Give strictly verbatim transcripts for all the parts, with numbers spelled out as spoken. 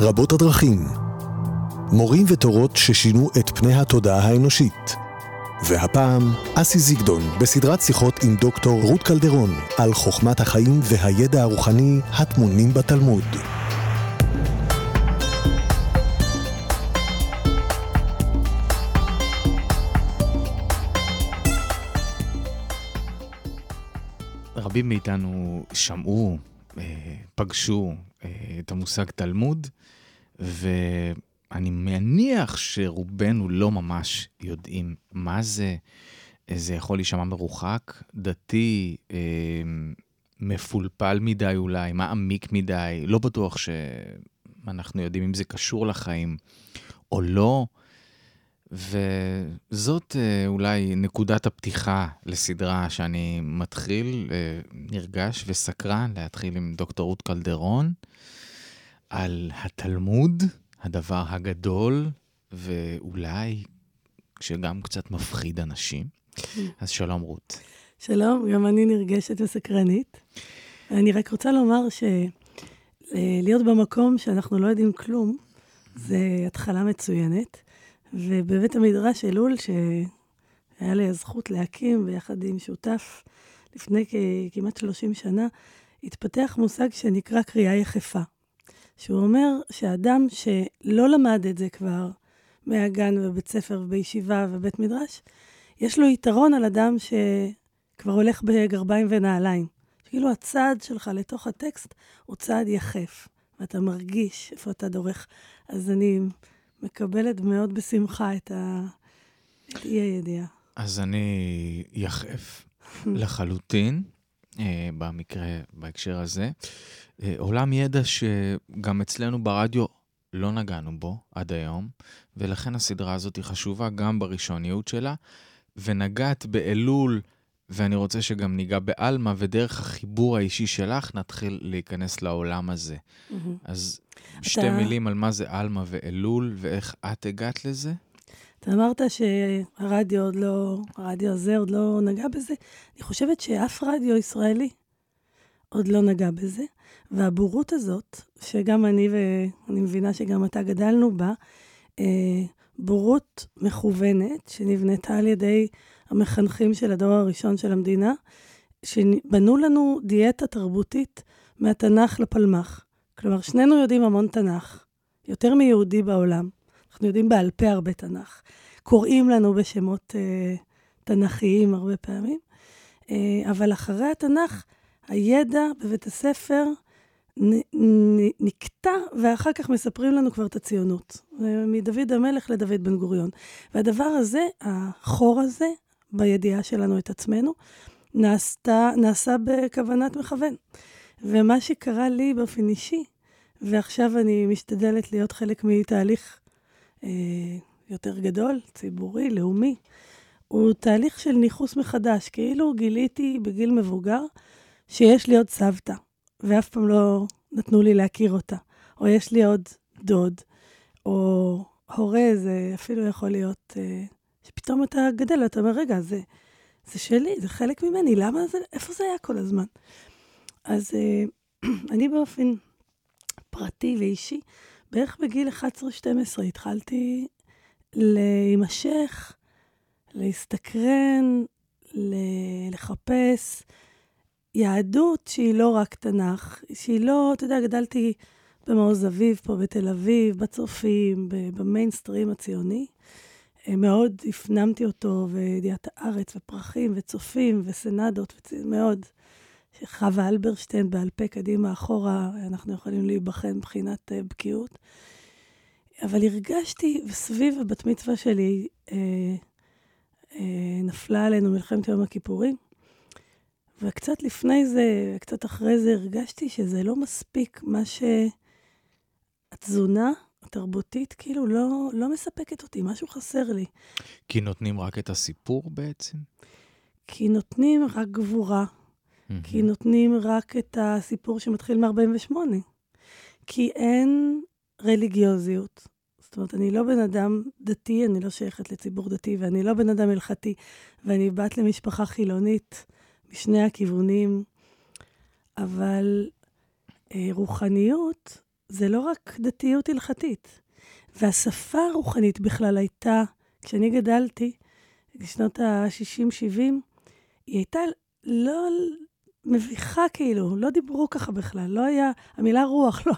רבות הדרכים, מורים ותורות ששינו את פני התודעה האנושית. והפעם, אסי זיגדון בסדרת שיחות עם דוקטור רות קלדרון על חוכמת החיים והידע הרוחני הטמונים בתלמוד. רבים מאיתנו שמעו, פגשו את המושג תלמוד, ואני מניח שרובנו לא ממש יודעים מה זה. זה יכול להישמע מרוחק, דתי, מפולפל מדי אולי, מעמיק מדי, לא בטוח שאנחנו יודעים אם זה קשור לחיים או לא. וזאת אולי נקודת הפתיחה לסדרה שאני מתחיל, נרגש וסקרן להתחיל עם דוקטור רות קלדרון על התלמוד, הדבר הגדול ואולי שגם קצת מפחיד אנשים. אז שלום רות. שלום, גם אני נרגשת וסקרנית. אני רק רוצה לומר שלהיות במקום שאנחנו לא יודעים כלום זה התחלה מצוינת. ובבית המדרש אלול, שהיה לי הזכות להקים ביחד עם שותף לפני כמעט שלושים שנה, התפתח מושג שנקרא קריאה יחפה, שהוא אומר שאדם שלא למד את זה כבר מהגן ובית ספר ובישיבה ובית מדרש, יש לו יתרון על אדם שכבר הולך בגרביים ונעליים. כאילו הצעד שלך לתוך הטקסט הוא צעד יחף, ואתה מרגיש איפה אתה דורך. אז אני מקבלת מאוד בשמחה את אי הידיעה. אז אני יחף לחלוטין, במקרה, בהקשר הזה. עולם ידע שגם אצלנו ברדיו לא נגענו בו עד היום, ולכן הסדרה הזאת היא חשובה גם בראשוניות שלה, ונגעת באלול, ואני רוצה שגם ניגע באלמה, ודרך החיבור האישי שלך נתחיל להיכנס לעולם הזה. Mm-hmm. אז שתי אתה... מילים על מה זה אלמה ואלול, ואיך את הגעת לזה? אתה אמרת שהרדיו עוד לא, הרדיו הזה עוד לא נגע בזה. אני חושבת שאף רדיו ישראלי עוד לא נגע בזה. והבורות הזאת, שגם אני, ואני מבינה שגם אתה גדלנו בה, בורות מכוונת שנבנתה על ידי המחנכים של הדור הראשון של המדינה, שבנו לנו דיאטה תרבותית מהתנ"ך לפלמ"ח. כלומר, שנינו יודעים המון תנ"ך, יותר מיהודי בעולם. אנחנו יודעים בעל פה הרבה תנ"ך. קוראים לנו בשמות אה, תנ"כיים הרבה פעמים. אה, אבל אחרי התנ"ך, הידע בבית הספר נקטע, ואחר כך מספרים לנו כבר את הציונות. מדוד המלך לדוד בן גוריון. והדבר הזה, החור הזה, בידיעה שלנו את עצמנו, נעשתה, נעשה בכוונת מכוון. ומה שקרה לי באופן אישי, ועכשיו אני משתדלת להיות חלק מתהליך אה, יותר גדול, ציבורי, לאומי, הוא תהליך של ניחוס מחדש, כאילו גיליתי בגיל מבוגר, שיש לי עוד סבתא, ואף פעם לא נתנו לי להכיר אותה, או יש לי עוד דוד, או הורה, זה אפילו יכול להיות, אה, שפתאום אתה גדל, ואתה אומר, רגע, זה, זה שלי, זה חלק ממני, למה זה, איפה זה היה כל הזמן? אז euh, אני באופן פרטי ואישי, בערך בגיל אחת עשרה שתים עשרה התחלתי להימשך, להסתקרן, לחפש יהדות שהיא לא רק תנ"ך, שהיא לא, אתה יודע, גדלתי במעוז אביב פה בתל אביב, בצופים, במיינסטרים הציוני, מאוד הפנמתי אותו, וידיעת הארץ ופרחים וצופים וסנדות, מאוד. חווה אלברשטיין בעל פה קדימה אחורה, אנחנו יכולים להיבחן מבחינת uh, בקיאות. אבל הרגשתי, וסביב הבת מצווה שלי, אה, אה, נפלה עלינו מלחמת יום הכיפורים, וקצת לפני זה, קצת אחרי זה, הרגשתי שזה לא מספיק מה שהתזונה התרבותית כאילו לא, לא מספקת אותי, משהו חסר לי. כי נותנים רק את הסיפור בעצם? כי נותנים רק גבורה. כי נותנים רק את הסיפור שמתחיל מ-ארבעים ושמונה. כי אין רליגיוזיות. זאת אומרת, אני לא בן אדם דתי, אני לא שייכת לציבור דתי, ואני לא בן אדם הלכתי, ואני בת למשפחה חילונית משני הכיוונים. אבל אה, רוחניות זה לא רק דתיות הלכתית, והשפה הרוחנית בכלל הייתה, כשאני גדלתי, בשנות ה-שישים שבעים, היא הייתה לא מביכה כאילו, לא דיברו ככה בכלל, לא היה, המילה רוח לא,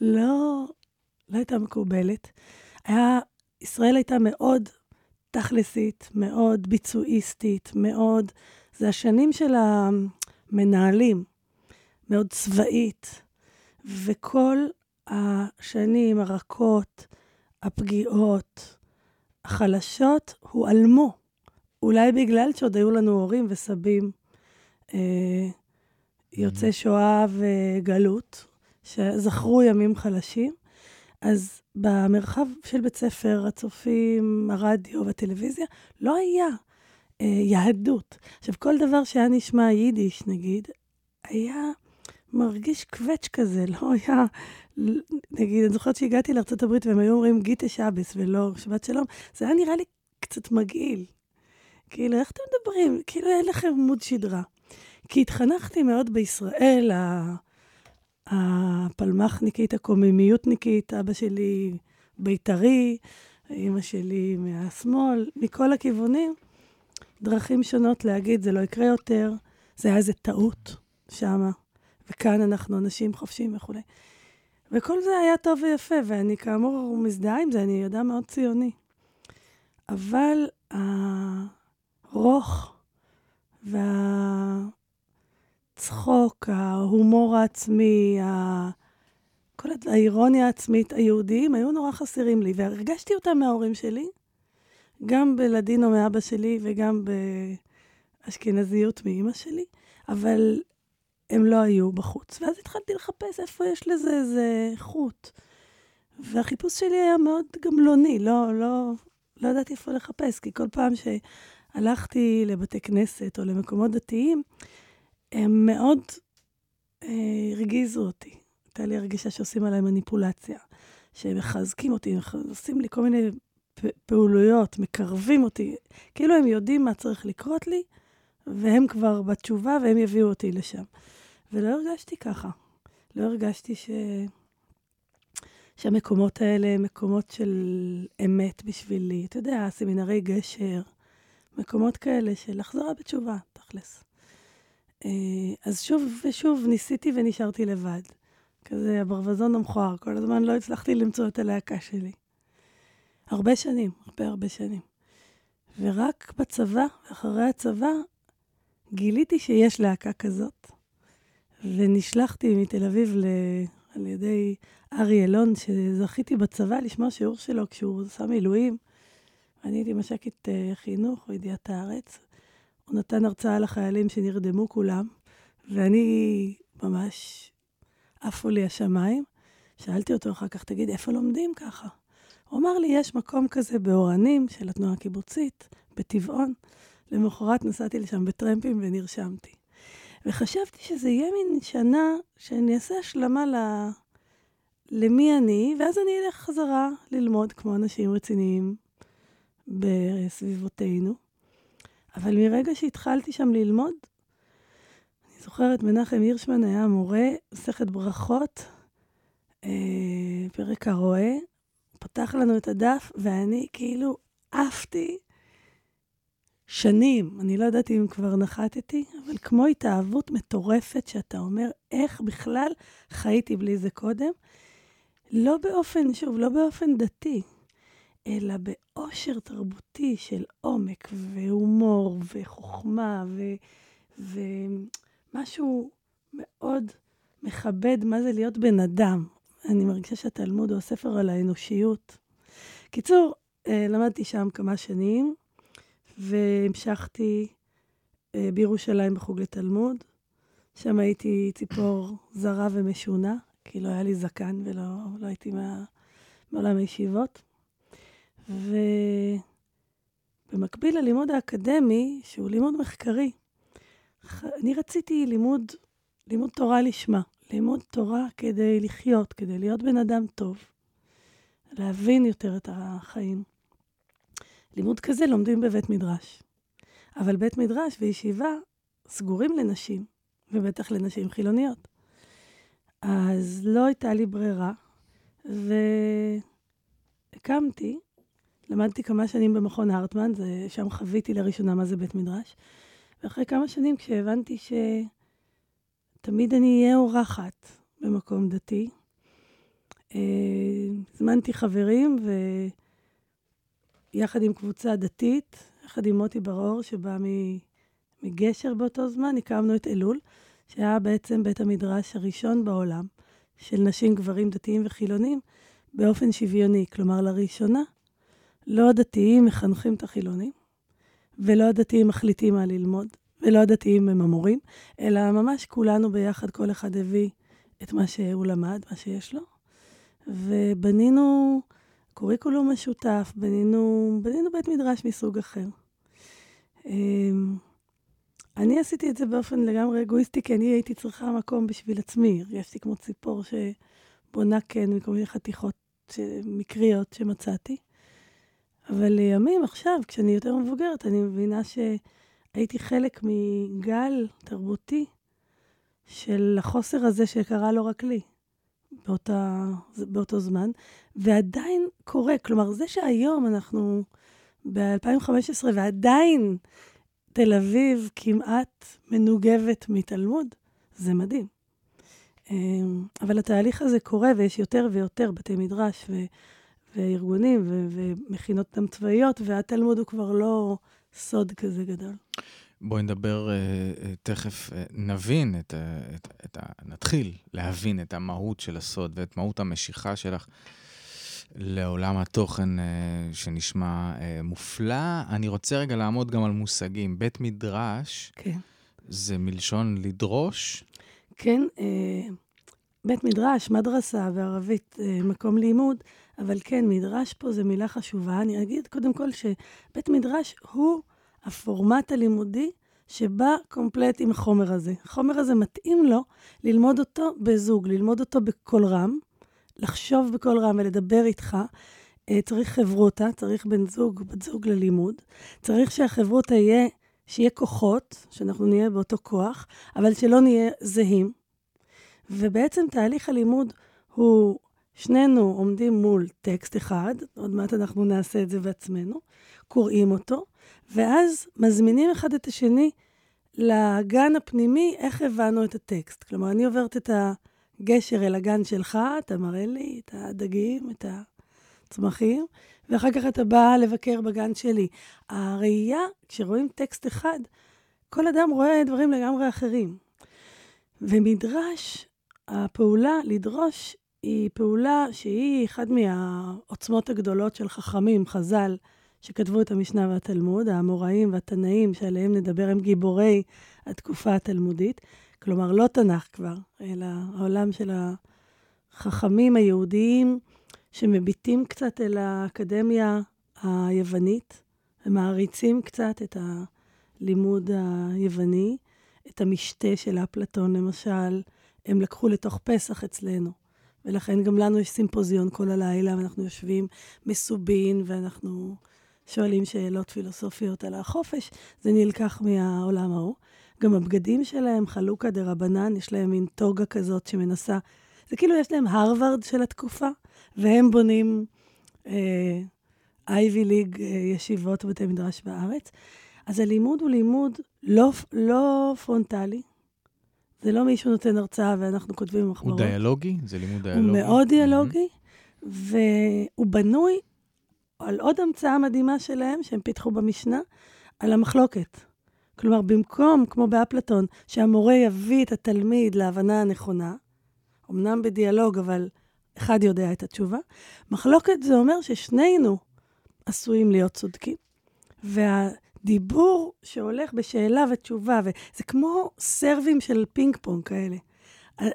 לא, לא הייתה מקובלת. היה, ישראל הייתה מאוד תכלסית, מאוד ביצועיסטית, מאוד, זה השנים של המנהלים, מאוד צבאית, וכל השנים הרכות, הפגיעות, החלשות, הועלמו. אולי בגלל שעוד היו לנו הורים וסבים, אה, יוצא שואה וגלות, שזכרו ימים חלשים. אז במרחב של בית ספר, הצופים, הרדיו והטלוויזיה, לא היה אה, יהדות. עכשיו, כל דבר שהיה נשמע יידיש, נגיד, היה מרגיש קווץ' כזה, לא היה, נגיד, אני זוכרת שהגעתי לארצות הברית, והם היו אומרים גיטה שבס ולא שבת שלום, זה היה נראה לי קצת מגעיל. כאילו, איך אתם מדברים? כאילו, אין לכם עמוד שדרה. כי התחנכתי מאוד בישראל, הפלמחניקית, הקוממיותניקית, אבא שלי ביתרי, אמא שלי מהשמאל, מכל הכיוונים, דרכים שונות להגיד, זה לא יקרה יותר, זה היה איזה טעות שמה. וכאן אנחנו אנשים חופשיים וכו'. וכל זה היה טוב ויפה, ואני כאמור מזדהה עם זה, אני יודע מאוד ציוני. אבל הרוך והצחוק, ההומור העצמי, כל האירוניה העצמית, היהודיים, היו נורא חסרים לי, והרגשתי אותם מההורים שלי, גם בלדינו מאבא שלי, וגם באשכנזיות מאמא שלי, אבל הם לא היו בחוץ. ואז התחלתי לחפש איפה יש לזה איזה חוט. והחיפוש שלי היה מאוד גמלוני, לא, לא, לא ידעתי איפה לחפש, כי כל פעם שהלכתי לבתי כנסת או למקומות דתיים, הם מאוד אה, הרגיזו אותי. הייתה לי הרגישה שעושים עליי מניפולציה, שמחזקים אותי, עושים לי כל מיני פעולויות, מקרבים אותי, כאילו הם יודעים מה צריך לקרות לי, והם כבר בתשובה, והם יביאו אותי לשם. ולא הרגשתי ככה. לא הרגשתי ש... שהמקומות האלה, מקומות של אמת בשבילי, אתה יודע, סמינרי גשר, מקומות כאלה של החזרה בתשובה, תכלס. אז שוב ושוב ניסיתי ונשארתי לבד. כזה הברווזון המכוער, כל הזמן לא הצלחתי למצוא את הלהקה שלי. הרבה שנים, הרבה הרבה שנים. ורק בצבא, אחרי הצבא, גיליתי שיש להקה כזאת, ונשלחתי מתל אביב ל... על ידי ארי אלון, שזכיתי בצבא לשמוע שיעור שלו כשהוא עשה מילואים. אני הייתי משקית חינוך וידיעת הארץ. הוא נתן הרצאה לחיילים שנרדמו כולם, ואני ממש עפו לי השמיים. שאלתי אותו אחר כך, תגיד, איפה לומדים ככה? הוא אמר לי, יש מקום כזה באורנים של התנועה הקיבוצית, בטבעון. למחרת נסעתי לשם בטרמפים ונרשמתי. וחשבתי שזה יהיה מן שנה שאני אעשה השלמה ל... למי אני, ואז אני אלך חזרה ללמוד כמו אנשים רציניים בסביבותינו. אבל מרגע שהתחלתי שם ללמוד, אני זוכרת, מנחם ירשמן היה מורה, מסכת ברכות, פרק הרואה, פתח לנו את הדף, ואני כאילו עפתי שנים, אני לא ידעתי אם כבר נחתתי, אבל כמו התאהבות מטורפת שאתה אומר, איך בכלל חייתי בלי זה קודם, לא באופן, שוב, לא באופן דתי, אלא באושר תרבותי של עומק והומור וחוכמה ו... ומשהו מאוד מכבד מה זה להיות בן אדם. אני מרגישה שהתלמוד הוא הספר על האנושיות. קיצור, למדתי שם כמה שנים, והמשכתי בירושלים בחוג לתלמוד. שם הייתי ציפור זרה ומשונה, כי לא היה לי זקן ולא לא הייתי מה, מעולם הישיבות. ובמקביל ללימוד האקדמי, שהוא לימוד מחקרי, אני רציתי לימוד, לימוד תורה לשמה, לימוד תורה כדי לחיות, כדי להיות בן אדם טוב, להבין יותר את החיים. לימוד כזה לומדים בבית מדרש. אבל בית מדרש וישיבה סגורים לנשים, ובטח לנשים חילוניות. אז לא הייתה לי ברירה, והקמתי, למדתי כמה שנים במכון הרטמן, זה, שם חוויתי לראשונה מה זה בית מדרש, ואחרי כמה שנים כשהבנתי שתמיד אני אהיה אורחת במקום דתי, הזמנתי חברים ויחד עם קבוצה דתית, יחד עם מוטי ברור שבא מגשר באותו זמן, הקמנו את אלול, שהיה בעצם בית המדרש הראשון בעולם של נשים גברים דתיים וחילונים באופן שוויוני, כלומר לראשונה, לא הדתיים מחנכים את החילונים, ולא הדתיים מחליטים מה ללמוד, ולא הדתיים הם המורים, אלא ממש כולנו ביחד, כל אחד הביא את מה שהוא למד, מה שיש לו, ובנינו קוריקולום משותף, בנינו, בנינו בית מדרש מסוג אחר. אני עשיתי את זה באופן לגמרי אגואיסטי, כי אני הייתי צריכה מקום בשביל עצמי. הרגשתי כמו ציפור שבונה כן מכל מיני חתיכות מקריות שמצאתי. אבל לימים, עכשיו, כשאני יותר מבוגרת, אני מבינה שהייתי חלק מגל תרבותי של החוסר הזה שקרה לא רק לי. באותה, באותו זמן, ועדיין קורה, כלומר זה שהיום אנחנו ב-אלפיים וחמש עשרה ועדיין תל אביב כמעט מנוגבת מתלמוד, זה מדהים. אבל התהליך הזה קורה ויש יותר ויותר בתי מדרש ו- וארגונים ו- ומכינות תם צבאיות, והתלמוד הוא כבר לא סוד כזה גדול. בואי נדבר, תכף נבין, את, את, את, נתחיל להבין את המהות של הסוד ואת מהות המשיכה שלך לעולם התוכן שנשמע מופלא. אני רוצה רגע לעמוד גם על מושגים. בית מדרש, כן. זה מלשון לדרוש? כן, בית מדרש, מדרסה בערבית, מקום לימוד, אבל כן, מדרש פה זה מילה חשובה. אני אגיד קודם כל שבית מדרש הוא הפורמט הלימודי שבא קומפלט עם החומר הזה. החומר הזה מתאים לו ללמוד אותו בזוג, ללמוד אותו בכל רם, לחשוב בכל רם ולדבר איתך. צריך חברותה, צריך בן זוג, בת זוג ללימוד. צריך שהחברות יהיה, שיהיה כוחות, שאנחנו נהיה באותו כוח, אבל שלא נהיה זהים. ובעצם תהליך הלימוד הוא, שנינו עומדים מול טקסט אחד, עוד מעט אנחנו נעשה את זה בעצמנו, קוראים אותו, ואז מזמינים אחד את השני לגן הפנימי, איך הבנו את הטקסט. כלומר, אני עוברת את הגשר אל הגן שלך, אתה מראה לי את הדגים, את הצמחים, ואחר כך אתה בא לבקר בגן שלי. הראייה, כשרואים טקסט אחד, כל אדם רואה דברים לגמרי אחרים. ומדרש, הפעולה לדרוש, היא פעולה שהיא אחד מהעוצמות הגדולות של חכמים, חז"ל, שכתבו את המשנה והתלמוד, האמוראים והתנאים שעליהם נדבר הם גיבורי התקופה התלמודית, כלומר לא תנ"ך כבר, אלא העולם של החכמים היהודיים שמביטים קצת אל האקדמיה היוונית, ומעריצים קצת את הלימוד היווני, את המשתה של אפלטון למשל, הם לקחו לתוך פסח אצלנו. ולכן גם לנו יש סימפוזיון כל הלילה, ואנחנו יושבים מסובין, ואנחנו שואלים שאלות פילוסופיות על החופש. זה נלקח מהעולם ההוא. גם הבגדים שלהם, חלוקה דרבנן, יש להם מין תוגה כזאת שמנסה. זה כאילו יש להם הרווארד של התקופה, והם בונים אייבי ליג, ישיבות בתי מדרש בארץ. אז הלימוד הוא לימוד לא, לא פרונטלי, זה לא מישהו נותן הרצאה ואנחנו כותבים מחברות. הוא דיאלוגי? זה לימוד דיאלוגי? הוא מאוד דיאלוגי, mm-hmm. והוא בנוי על עוד המצאה מדהימה שלהם, שהם פיתחו במשנה, על המחלוקת. כלומר, במקום, כמו באפלטון, שהמורה יביא את התלמיד להבנה הנכונה, אמנם בדיאלוג, אבל אחד יודע את התשובה, מחלוקת זה אומר ששנינו עשויים להיות צודקים, וה... דיבור שהולך בשאלה ותשובה, וזה כמו סרבים של פינג פונג כאלה.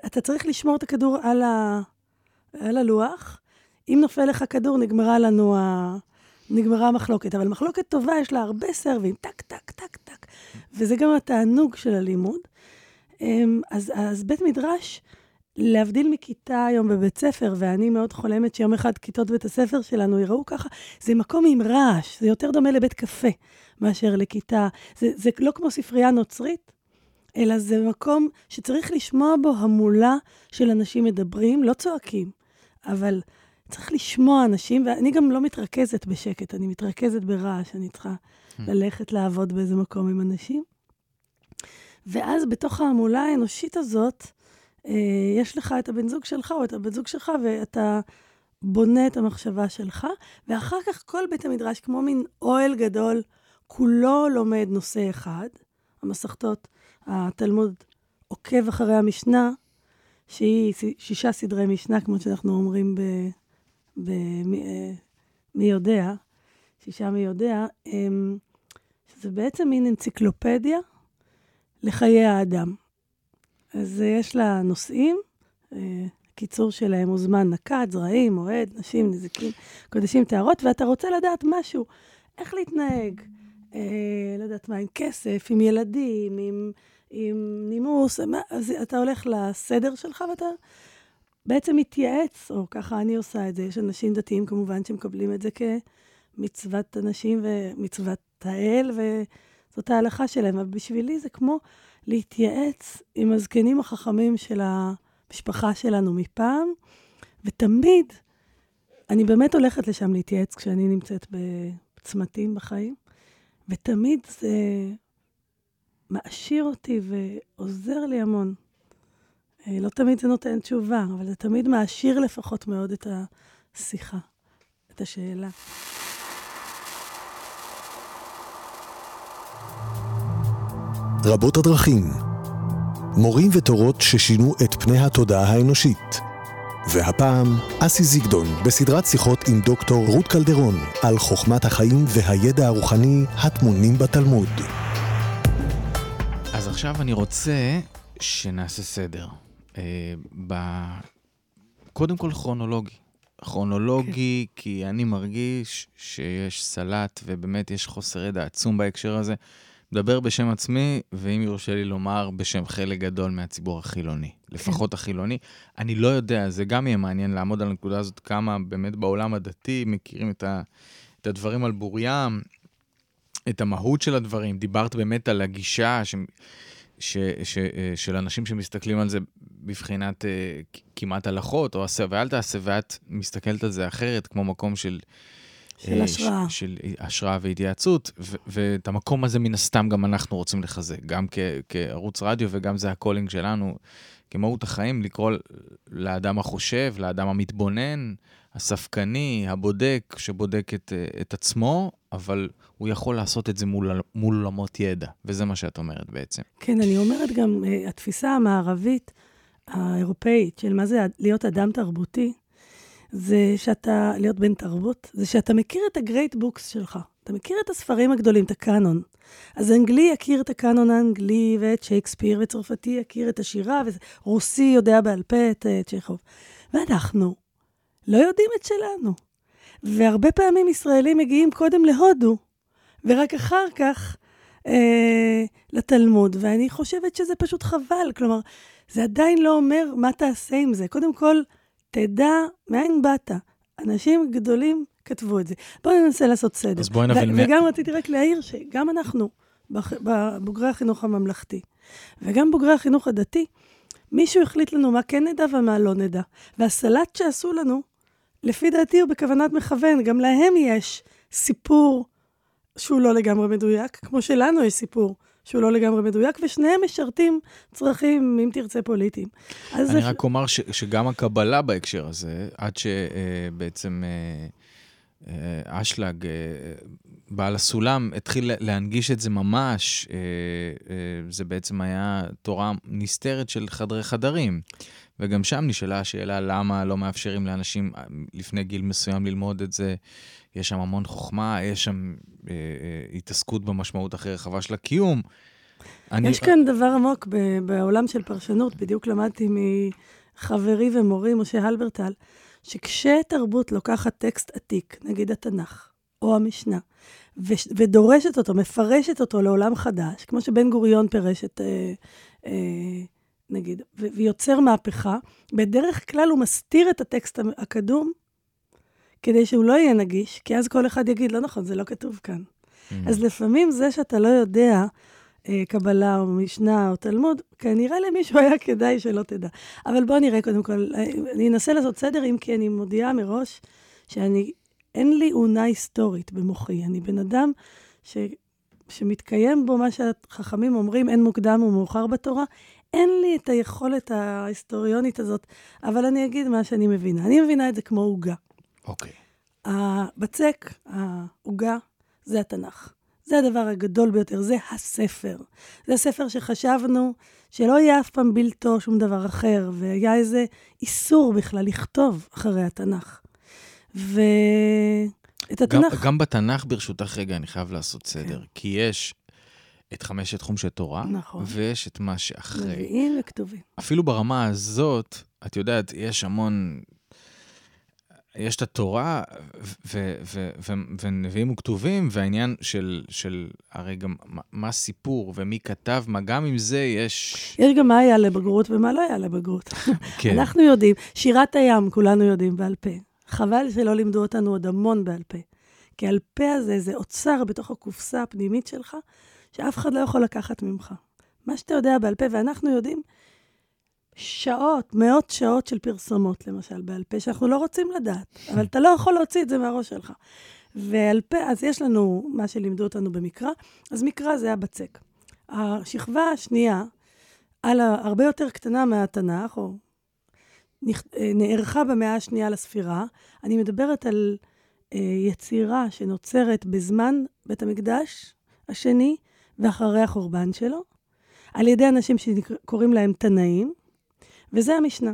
אתה צריך לשמור את הכדור על, ה... על הלוח, אם נופל לך כדור נגמרה לנו, ה... נגמרה המחלוקת, אבל מחלוקת טובה יש לה הרבה סרבים, טק טק טק טק, וזה גם התענוג של הלימוד. אז, אז בית מדרש, להבדיל מכיתה היום בבית ספר, ואני מאוד חולמת שיום אחד כיתות בית הספר שלנו יראו ככה, זה מקום עם רעש, זה יותר דומה לבית קפה מאשר לכיתה. זה, זה לא כמו ספרייה נוצרית, אלא זה מקום שצריך לשמוע בו המולה של אנשים מדברים, לא צועקים, אבל צריך לשמוע אנשים, ואני גם לא מתרכזת בשקט, אני מתרכזת ברעש, אני צריכה ללכת לעבוד באיזה מקום עם אנשים. ואז בתוך ההמולה האנושית הזאת, יש לך את הבן זוג שלך, או את הבן זוג שלך, ואתה בונה את המחשבה שלך, ואחר כך כל בית המדרש, כמו מין אוהל גדול, כולו לומד נושא אחד, המסכתות, התלמוד עוקב אחרי המשנה, שהיא שישה סדרי משנה, כמו שאנחנו אומרים ב... ב מי, מי יודע, שישה מי יודע, שזה בעצם מין אנציקלופדיה לחיי האדם. אז יש לה נושאים, קיצור שלהם הוא זמן נקד, זרעים, מועד, נשים, נזיקים, קודשים, תארות, ואתה רוצה לדעת משהו, איך להתנהג, אה, לדעת מה עם כסף, עם ילדים, עם, עם נימוס, מה, אז אתה הולך לסדר שלך ואתה בעצם מתייעץ, או ככה אני עושה את זה, יש אנשים דתיים כמובן שמקבלים את זה כמצוות אנשים ומצוות האל, וזאת ההלכה שלהם, אבל בשבילי זה כמו להתייעץ עם הזקנים החכמים של ה... משפחה שלנו מפעם, ותמיד אני באמת הולכת לשם להתייעץ כשאני נמצאת בצמתים בחיים, ותמיד זה מעשיר אותי ועוזר לי המון. לא תמיד זה נותן תשובה, אבל זה תמיד מעשיר לפחות מאוד את השיחה, את השאלה. רבות הדרכים, מורים ותורות ששינו את פני התודעה האנושית. והפעם, אסי זיגדון, בסדרת שיחות עם דוקטור רות קלדרון, על חוכמת החיים והידע הרוחני הטמונים בתלמוד. אז עכשיו אני רוצה שנעשה סדר. אה, ב... קודם כל כרונולוגי. כרונולוגי, okay. כי אני מרגיש שיש סלט, ובאמת יש חוסר ידע עצום בהקשר הזה. מדבר בשם עצמי, ואם יורשה לי לומר, בשם חלק גדול מהציבור החילוני, לפחות החילוני. אני לא יודע, זה גם יהיה מעניין לעמוד על הנקודה הזאת, כמה באמת בעולם הדתי מכירים את, ה, את הדברים על בוריים, את המהות של הדברים. דיברת באמת על הגישה ש, ש, ש, של אנשים שמסתכלים על זה בבחינת כמעט הלכות, או עשה ואל תעשה, ואת מסתכלת על זה אחרת, כמו מקום של... של השראה. ש- של השראה והתייעצות, ו- ואת המקום הזה מן הסתם גם אנחנו רוצים לחזק, גם כ- כערוץ רדיו, וגם זה הקולינג שלנו, כמהות החיים, לקרוא לאדם החושב, לאדם המתבונן, הספקני, הבודק, שבודק את, את עצמו, אבל הוא יכול לעשות את זה מול, מול עולמות ידע, וזה מה שאת אומרת בעצם. כן, אני אומרת גם, התפיסה המערבית, האירופאית, של מה זה להיות אדם תרבותי, זה שאתה, להיות בן תרבות, זה שאתה מכיר את הגרייט בוקס שלך. אתה מכיר את הספרים הגדולים, את הקאנון. אז אנגלי יכיר את הקאנון האנגלי, ואת שייקספיר, וצרפתי יכיר את השירה, ורוסי יודע בעל פה את צ'כוב. ואנחנו לא יודעים את שלנו. והרבה פעמים ישראלים מגיעים קודם להודו, ורק אחר כך אה, לתלמוד. ואני חושבת שזה פשוט חבל. כלומר, זה עדיין לא אומר מה תעשה עם זה. קודם כל, תדע, מאין באת? אנשים גדולים כתבו את זה. בואו ננסה לעשות סדר. אז בואי נבין... ו- וגם רציתי רק להעיר שגם אנחנו, בח- בבוגרי החינוך הממלכתי, וגם בוגרי החינוך הדתי, מישהו החליט לנו מה כן נדע ומה לא נדע. והסלט שעשו לנו, לפי דעתי הוא בכוונת מכוון, גם להם יש סיפור שהוא לא לגמרי מדויק, כמו שלנו יש סיפור שהוא לא לגמרי מדויק, ושניהם משרתים צרכים, אם תרצה, פוליטיים. אני רק אומר ש, שגם הקבלה בהקשר הזה, עד שבעצם אשלג, בעל הסולם, התחיל להנגיש את זה ממש, זה בעצם היה תורה נסתרת של חדרי חדרים, וגם שם נשאלה השאלה למה לא מאפשרים לאנשים לפני גיל מסוים ללמוד את זה, יש שם המון חוכמה, יש שם אה, אה, התעסקות במשמעות הכי רחבה של הקיום. אני... יש כאן דבר עמוק ב- בעולם של פרשנות, בדיוק למדתי מחברי ומורי משה הלברטל, שכשתרבות לוקחת טקסט עתיק, נגיד התנ"ך או המשנה, ו- ודורשת אותו, מפרשת אותו לעולם חדש, כמו שבן גוריון פרשת, אה, אה, נגיד, ו- ויוצר מהפכה, בדרך כלל הוא מסתיר את הטקסט הקדום, כדי שהוא לא יהיה נגיש, כי אז כל אחד יגיד, לא נכון, זה לא כתוב כאן. Mm. אז לפעמים זה שאתה לא יודע קבלה או משנה או תלמוד, כנראה למישהו היה כדאי שלא תדע. אבל בואו נראה קודם כל, אני אנסה לעשות סדר, אם כי אני מודיעה מראש, שאני, אין לי עונה היסטורית במוחי, אני בן אדם ש, שמתקיים בו מה שהחכמים אומרים, אין מוקדם ומאוחר בתורה, אין לי את היכולת ההיסטוריונית הזאת, אבל אני אגיד מה שאני מבינה. אני מבינה את זה כמו עוגה. אוקיי. הבצק, העוגה, זה התנ"ך. זה הדבר הגדול ביותר, זה הספר. זה הספר שחשבנו שלא יהיה אף פעם בלתו שום דבר אחר, והיה איזה איסור בכלל לכתוב אחרי התנ"ך. ואת התנ"ך... גם, גם בתנ"ך ברשותך רגע אני חייב לעשות סדר, כן. כי יש את חמשת חום של תורה, נכון. ויש את מה שאחרי. נביאים וכתובים. אפילו ברמה הזאת, את יודעת, יש המון... יש את התורה ו- ו- ו- ונביאים וכתובים, והעניין של, של הרי גם מה הסיפור ומי כתב, מה גם עם זה יש... יש גם מה היה לבגרות ומה לא היה לבגרות. כן. אנחנו יודעים, שירת הים כולנו יודעים בעל פה. חבל שלא לימדו אותנו עוד המון בעל פה. כי על פה הזה זה אוצר בתוך הקופסה הפנימית שלך, שאף אחד לא יכול לקחת ממך. מה שאתה יודע בעל פה, ואנחנו יודעים, שעות, מאות שעות של פרסומות, למשל, בעל פה, שאנחנו לא רוצים לדעת, אבל אתה לא יכול להוציא את זה מהראש שלך. ועל פה, אז יש לנו מה שלימדו אותנו במקרא, אז מקרא זה היה בצק. השכבה השנייה, על הרבה יותר קטנה מהתנ"ך, או נערכה במאה השנייה לספירה, אני מדברת על יצירה שנוצרת בזמן בית המקדש השני, ואחרי החורבן שלו, על ידי אנשים שקוראים להם תנאים, וזה המשנה.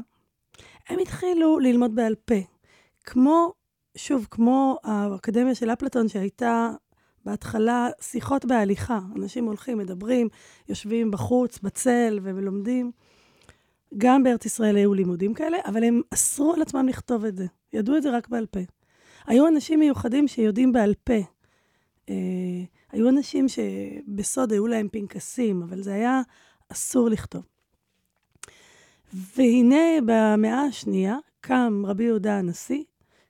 הם התחילו ללמוד בעל פה. כמו, שוב, כמו האקדמיה של אפלטון, שהייתה בהתחלה שיחות בהליכה. אנשים הולכים, מדברים, יושבים בחוץ, בצל, ולומדים. גם בארץ ישראל היו לימודים כאלה, אבל הם אסרו על עצמם לכתוב את זה. ידעו את זה רק בעל פה. היו אנשים מיוחדים שיודעים בעל פה. אה, היו אנשים שבסוד היו להם פנקסים, אבל זה היה אסור לכתוב. והנה במאה השנייה קם רבי יהודה הנשיא,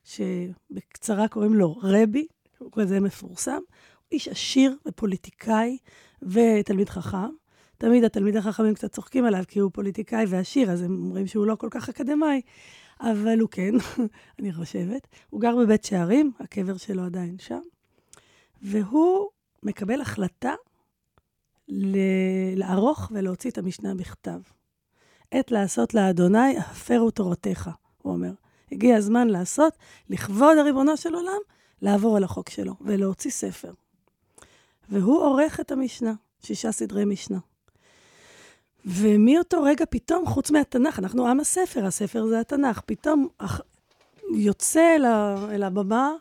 שבקצרה קוראים לו רבי, הוא כזה מפורסם, איש עשיר ופוליטיקאי ותלמיד חכם. תמיד התלמיד החכמים קצת צוחקים עליו, כי הוא פוליטיקאי ועשיר, אז הם אומרים שהוא לא כל כך אקדמאי, אבל הוא כן, אני חושבת. הוא גר בבית שערים, הקבר שלו עדיין שם, והוא מקבל החלטה לערוך ולהוציא את המשנה בכתב. עת לעשות לאדוני, הפרו תורותיך, הוא אומר. הגיע הזמן לעשות, לכבוד הריבונו של עולם, לעבור על החוק שלו, ולהוציא ספר. והוא עורך את המשנה, שישה סדרי משנה. ומאותו רגע פתאום, חוץ מהתנ"ך, אנחנו עם הספר, הספר זה התנ"ך, פתאום יוצא אל הבמה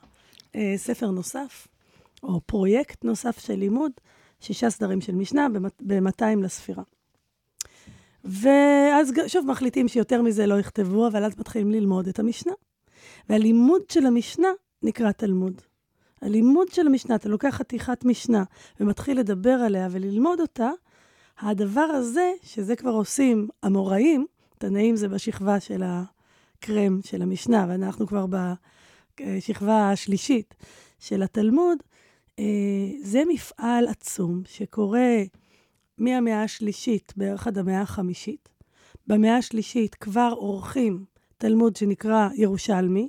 ספר נוסף, או פרויקט נוסף של לימוד, שישה סדרים של משנה, ב-מאתיים לספירה. ואז שוב מחליטים שיותר מזה לא יכתבו, אבל אז מתחילים ללמוד את המשנה. והלימוד של המשנה נקרא תלמוד. הלימוד של המשנה, אתה לוקח חתיכת משנה, ומתחיל לדבר עליה וללמוד אותה, הדבר הזה, שזה כבר עושים אמוראים, תנאים זה בשכבה של הקרם של המשנה, ואנחנו כבר בשכבה השלישית של התלמוד, זה מפעל עצום שקורה... מהמאה השלישית, בערך עד המאה החמישית. במאה השלישית כבר עורכים תלמוד שנקרא ירושלמי,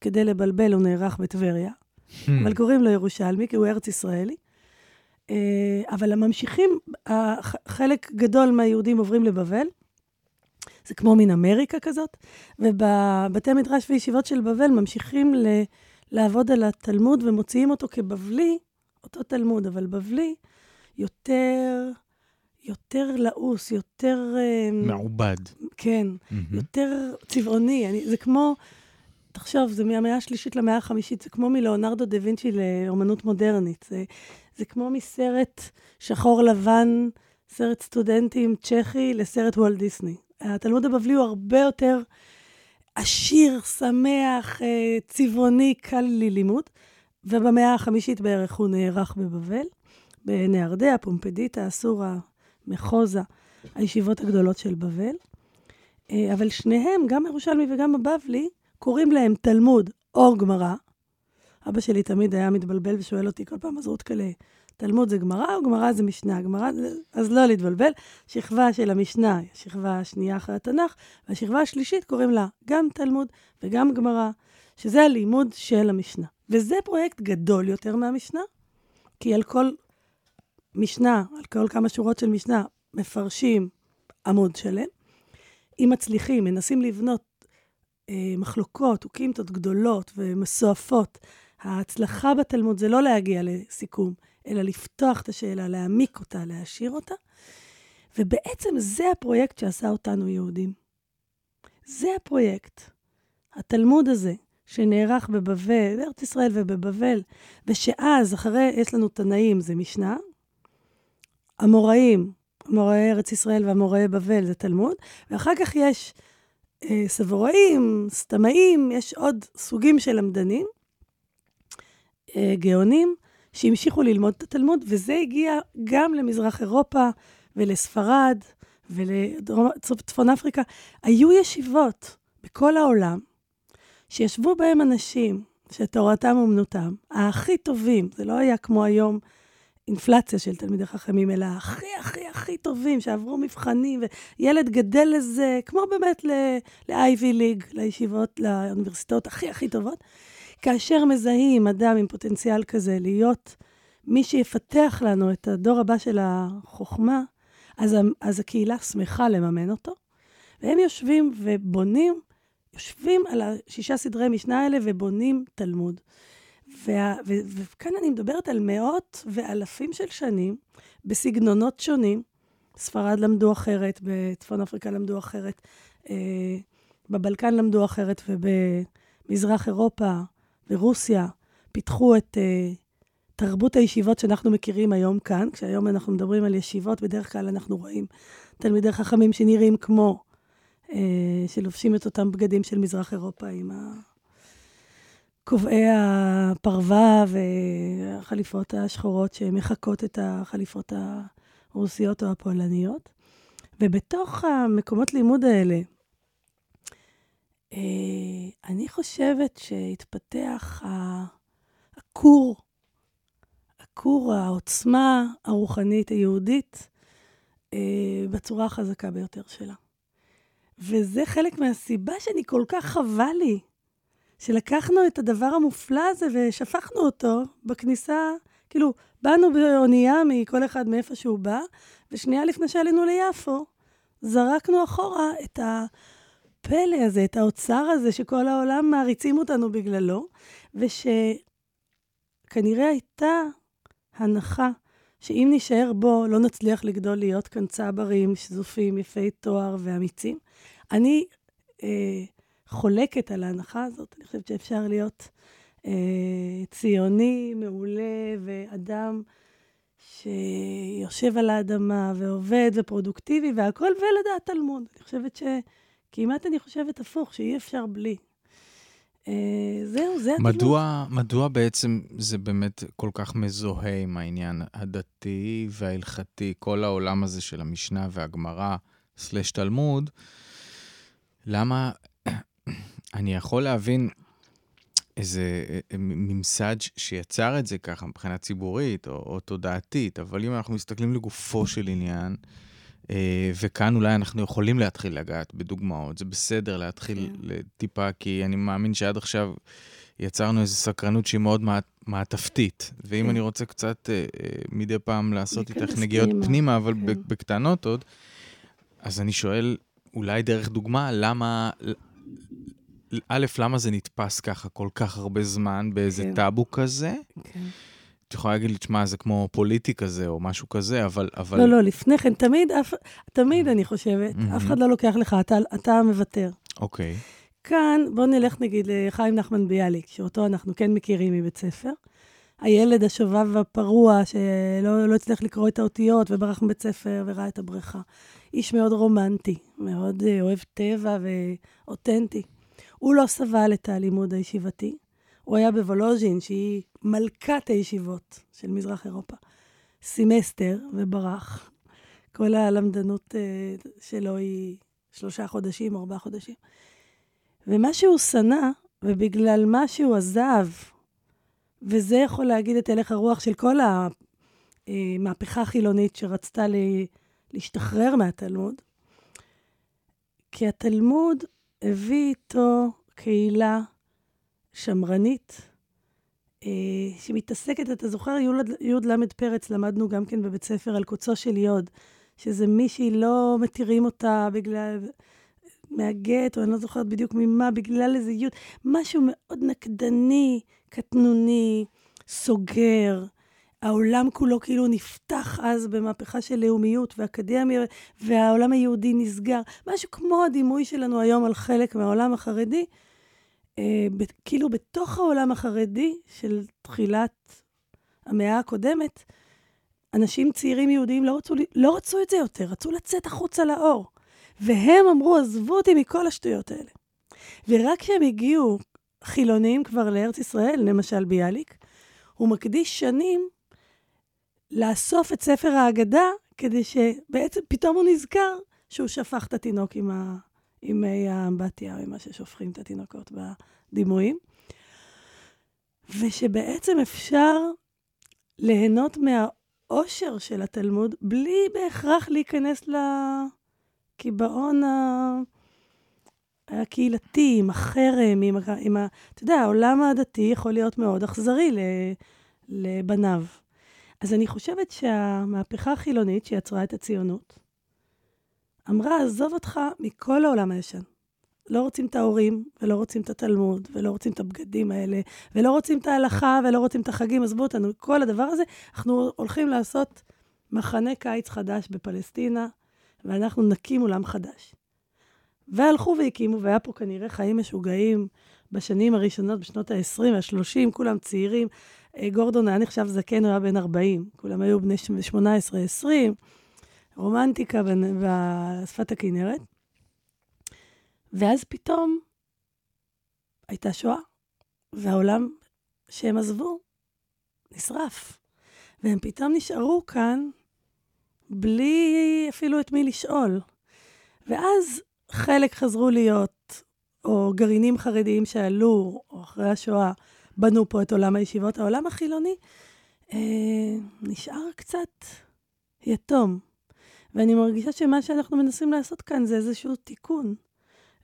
כדי לבלבל הוא נערך בטבריה, hmm. אבל קוראים לו ירושלמי, כי הוא ארץ ישראלי. אבל הממשיכים, חלק גדול מהיהודים עוברים לבבל, זה כמו מן אמריקה כזאת, ובבתי המדרש וישיבות של בבל ממשיכים ל- לעבוד על התלמוד, ומוציאים אותו כבבלי, אותו תלמוד, אבל בבלי, יותר... יותר לאוס, יותר... מעובד. כן, mm-hmm. יותר צבעוני. אני, זה כמו, תחשוב, זה מהמאה השלישית למאה החמישית, זה כמו מלאונרדו דה וינצ'י לאומנות מודרנית. זה, זה כמו מסרט שחור לבן, סרט סטודנטים צ'כי, לסרט וולט דיסני. התלמוד הבבלי הוא הרבה יותר עשיר, שמח, צבעוני, קל ללימוד, ובמאה החמישית בערך הוא נערך בבבל, בנהרדיה, פומפדיטה, אסורה, מחוזה, הישיבות הגדולות של בבל. אבל שניהם, גם ירושלמי וגם הבבלי, קוראים להם תלמוד או גמרא. אבא שלי תמיד היה מתבלבל ושואל אותי כל פעם, אז רות קלה, תלמוד זה גמרא, או גמרא זה משנה, גמרא, אז לא להתבלבל, שכבה של המשנה, שכבה השנייה אחרי התנ"ך, והשכבה השלישית קוראים לה גם תלמוד וגם גמרא, שזה הלימוד של המשנה. וזה פרויקט גדול יותר מהמשנה, כי על כל משנה, על כל כמה שורות של משנה, מפרשים עמוד שלם. אם מצליחים, מנסים לבנות אה, מחלוקות וקיימתות גדולות ומסועפות. ההצלחה בתלמוד זה לא להגיע לסיכום, אלא לפתוח את השאלה, להעמיק אותה, להשאיר אותה. ובעצם זה הפרויקט שעשה אותנו יהודים. זה הפרויקט. התלמוד הזה, שנערך בבבל, בארץ ישראל ובבבל, ושאז אחרי יש לנו תנאים, זה משנה, המוראים, המוראי ארץ ישראל והמוראי בבל, זה תלמוד, ואחר כך יש אה, סבוראים, סתמאים, יש עוד סוגים של למדנים, אה, גאונים, שהמשיכו ללמוד את התלמוד, וזה הגיע גם למזרח אירופה, ולספרד, ולצפון אפריקה. היו ישיבות בכל העולם, שישבו בהם אנשים, שתורתם אומנותם, הכי טובים, זה לא היה כמו היום, אינפלציה של תלמידי חכמים, אלא הכי הכי הכי טובים, שעברו מבחנים, וילד גדל לזה, כמו באמת ל-Ivy League, לישיבות, לאוניברסיטאות הכי הכי טובות, כאשר מזהים אדם עם פוטנציאל כזה, להיות מי שיפתח לנו את הדור הבא של החוכמה, אז, אז הקהילה שמחה לממן אותו, והם יושבים ובונים, יושבים על השישה סדרי משנה האלה, ובונים תלמוד. וה, ו, וכאן אני מדברת על מאות ואלפים של שנים, בסגנונות שונים, ספרד למדו אחרת, בצפון אפריקה למדו אחרת, אה, בבלקן למדו אחרת, ובמזרח אירופה, ברוסיה, פיתחו את אה, תרבות הישיבות שאנחנו מכירים היום כאן, כשהיום אנחנו מדברים על ישיבות, בדרך כלל אנחנו רואים תלמידי חכמים שנראים כמו, אה, שלובשים את אותם בגדים של מזרח אירופה עם ה... קובעי הפרווה והחליפות השחורות שמחקות את החליפות הרוסיות או הפולניות. ובתוך המקומות לימוד האלה, אני חושבת שהתפתח הקור, הקור העוצמה הרוחנית היהודית בצורה החזקה ביותר שלה. וזה חלק מהסיבה שאני כל כך חווה לי, שלקחנו את הדבר המופלא הזה ושפכנו אותו בכניסה, כאילו, באנו באונייה מכל אחד מאיפה שהוא בא, ושנייה לפני שעלינו ליפו, זרקנו אחורה את הפלא הזה, את האוצר הזה, שכל העולם מעריצים אותנו בגללו, ושכנראה הייתה הנחה, שאם נשאר בו, לא נצליח לגדול להיות כאן צברים, שזופים, יפי תואר ואמיצים. אני... אה, חולקת על ההנחה הזאת. אני חושבת שאפשר להיות אה, ציוני, מעולה, ואדם שיושב על האדמה, ועובד, ופרודוקטיבי, והכל, ולדעת תלמוד. אני חושבת שכמעט אני חושבת הפוך, שאי אפשר בלי. אה, זהו, זה התלמוד. מדוע, מדוע בעצם זה באמת כל כך מזוהה עם העניין הדתי וההלכתי, כל העולם הזה של המשנה והגמרא, סלש תלמוד, למה... אני יכול להבין איזה ממסד שיצר את זה ככה מבחינה ציבורית או, או תודעתית, אבל אם אנחנו מסתכלים לגופו של עניין, וכאן אולי אנחנו יכולים להתחיל לגעת בדוגמאות, זה בסדר להתחיל לטיפה, כי אני מאמין שעד עכשיו יצרנו איזו סקרנות שהיא מאוד מעטפתית, ואם אני רוצה קצת מדי פעם לעשות איתך נגיעות פנימה, אבל בקטנות עוד, אז אני שואל אולי דרך דוגמה, למה... א', למה זה נתפס ככה כל כך הרבה זמן באיזה כן. טאבו כזה? כן. את יכולה להגיד לי, תשמע, זה כמו פוליטיק כזה או משהו כזה, אבל... אבל... לא, לא, לפני כן, תמיד, אף, תמיד אני חושבת, mm-hmm. אף אחד לא לוקח לך, אתה, אתה מבטר. אוקיי. Okay. כאן, בוא נלך נגיד לחיים נחמן ביאליק, שאותו אנחנו כן מכירים מבית ספר. הילד השובב והפרוע, שלא לא הצליח לקרוא את האותיות, וברח מבית ספר וראה את הבריכה. איש מאוד רומנטי, מאוד אוהב טבע ואותנטי. הוא לא סבל את הלימוד הישיבתי. הוא היה בוולוז'ין, שהיא מלכת הישיבות של מזרח אירופה. סמסטר וברח. כל הלמדנות שלו היא שלושה חודשים, ארבעה חודשים. ומה שהוא סנה, ובגלל מה שהוא עזב, וזה יכול להגיד את הלך הרוח של כל מהפכה חילונית שרצתה להשתחרר מהתלמוד, כי התלמוד הביא איתו קהילה שמרנית, שמתעסקת, אתה זוכר, יוד למד פרץ, למדנו גם כן בבית ספר על קוצו של יוד, שזה מישהי לא מתירים אותה בגלל, מהגט, או אני לא זוכרת בדיוק ממה, בגלל איזה יוד, משהו מאוד נקדני, קטנוני, סוגר, העולם כולו כאילו נפתח אז במהפכה של לאומיות ואקדמיה, והעולם היהודי נסגר, משהו כמו הדימוי שלנו היום על חלק מהעולם החרדי, כאילו בתוך העולם החרדי של תחילת המאה הקודמת, אנשים צעירים יהודיים לא רצו, לא רצו את זה יותר, רצו לצאת החוצה לאור. והם אמרו, עזבו אותי מכל השטויות האלה. ורק כשהם הגיעו חילונים כבר לארץ ישראל, למשל ביאליק, הוא מקדיש שנים לאסוף את ספר ההגדה, כדי שבעצם פתאום הוא נזכר שהוא שפך את התינוק עם ה... עם מי האמבטיה, או עם מה ששופכים את התינוקות בדימויים. ושבעצם אפשר ליהנות מהאושר של התלמוד, בלי בהכרח להיכנס לקיבעון הקהילתי, עם החרם, עם, עם ה... אתה יודע, העולם הדתי יכול להיות מאוד אכזרי לבניו. אז אני חושבת שהמהפכה החילונית שיצרה את הציונות, אמרה, עזוב אותך מכל העולם הישן. לא רוצים את ההורים, ולא רוצים את התלמוד, ולא רוצים את הבגדים האלה, ולא רוצים את ההלכה, ולא רוצים את החגים, עזבו אותנו, כל הדבר הזה. אנחנו הולכים לעשות מחנה קיץ חדש בפלסטינה, ואנחנו נקים עולם חדש. והלכו והקימו, והיה פה כנראה חיים משוגעים, בשנים הראשונות, בשנות ה-עשרים, ה-שלושים, כולם צעירים. גורדון היה נחשב זקן, הוא היה בן ארבעים, כולם היו בני שמונה עשרה, עשרים, רומנטיקה בשפת הכינרת. ואז פתאום הייתה שואה, והעולם שהם עזבו נשרף. והם פתאום נשארו כאן בלי אפילו את מי לשאול. ואז חלק חזרו להיות, או גרעינים חרדיים שעלו, או אחרי השואה, בנו פה את עולם הישיבות. העולם החילוני אה, נשאר קצת יתום. ואני מרגישה שמה שאנחנו מנסים לעשות כאן זה איזשהו תיקון,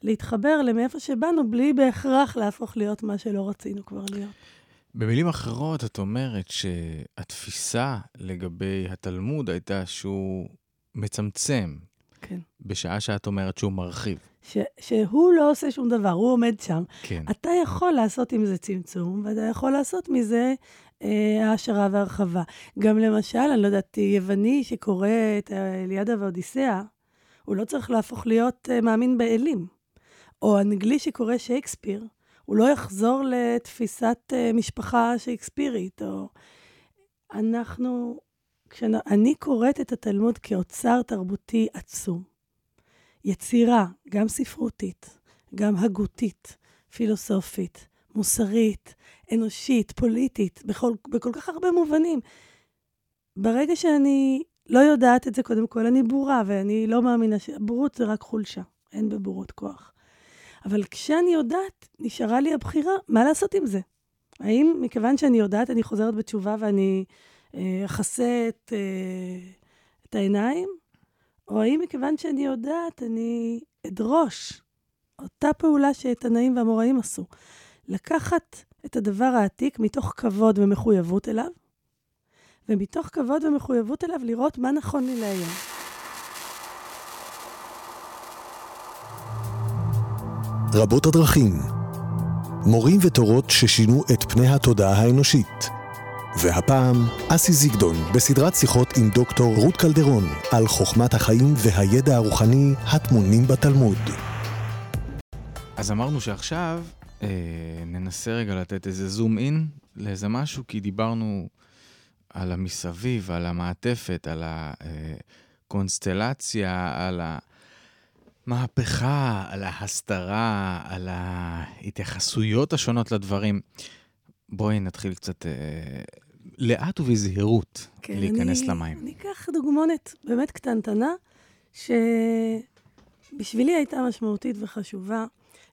להתחבר למאיפה שבאנו בלי בהכרח להפוך להיות מה שלא רצינו כבר להיות. במילים אחרות את אומרת שהתפיסה לגבי התלמוד הייתה שהוא מצמצם, כן. בשעה שאת אומרת שהוא מרחיב. ש- שהוא לא עושה שום דבר, הוא עומד שם. כן. אתה יכול לעשות עם זה צמצום, ואתה יכול לעשות מזה העשרה והרחבה. גם למשל, אני לא יודעת, יווני שקורא את אליאדה והאודיסאה, הוא לא צריך להפוך להיות מאמין באלים. או אנגלי שקורא שייקספיר, הוא לא יחזור לתפיסת משפחה שייקספירית. או... אנחנו, כשאני קוראת את התלמוד כאוצר תרבותי עצום, יצירה, גם ספרותית, גם הגותית, פילוסופית, מוסרית, אנושית, פוליטית, בכל, בכל כך הרבה מובנים. ברגע שאני לא יודעת את זה, קודם כל אני בורה, ואני לא מאמינה שבורות זה רק חולשה, אין בבורות כוח. אבל כשאני יודעת, נשארה לי הבחירה, מה לעשות עם זה? האם מכיוון שאני יודעת, אני חוזרת בתשובה ואני אחסה את, את העיניים? או האם מכיוון שאני יודעת, אני אדרוש אותה פעולה שהתנאים והמוראים עשו? לקחת את הדבר העתיק מתוך כבוד ומחויבות אליו, ומתוך כבוד ומחויבות אליו לראות מה נכון לי להיום. רבות הדרכים, מורים ותורות ששינו את פני התודעה האנושית. והפעם, אסי זיגדון בסדרת שיחות עם דוקטור רות קלדרון על חוכמת החיים והידע הרוחני הטמונים בתלמוד. אז אמרנו שעכשיו ננסה רגע לתת איזה זום אין לאיזה משהו, כי דיברנו על המסביב, על המעטפת, על הקונסטלציה, על המהפכה, על ההסתרה, על ההתייחסויות השונות לדברים. בואי נתחיל קצת לאט ובזהירות להיכנס למים. אני אקח דוגמונת באמת קטנטנה, שבשבילי הייתה משמעותית וחשובה.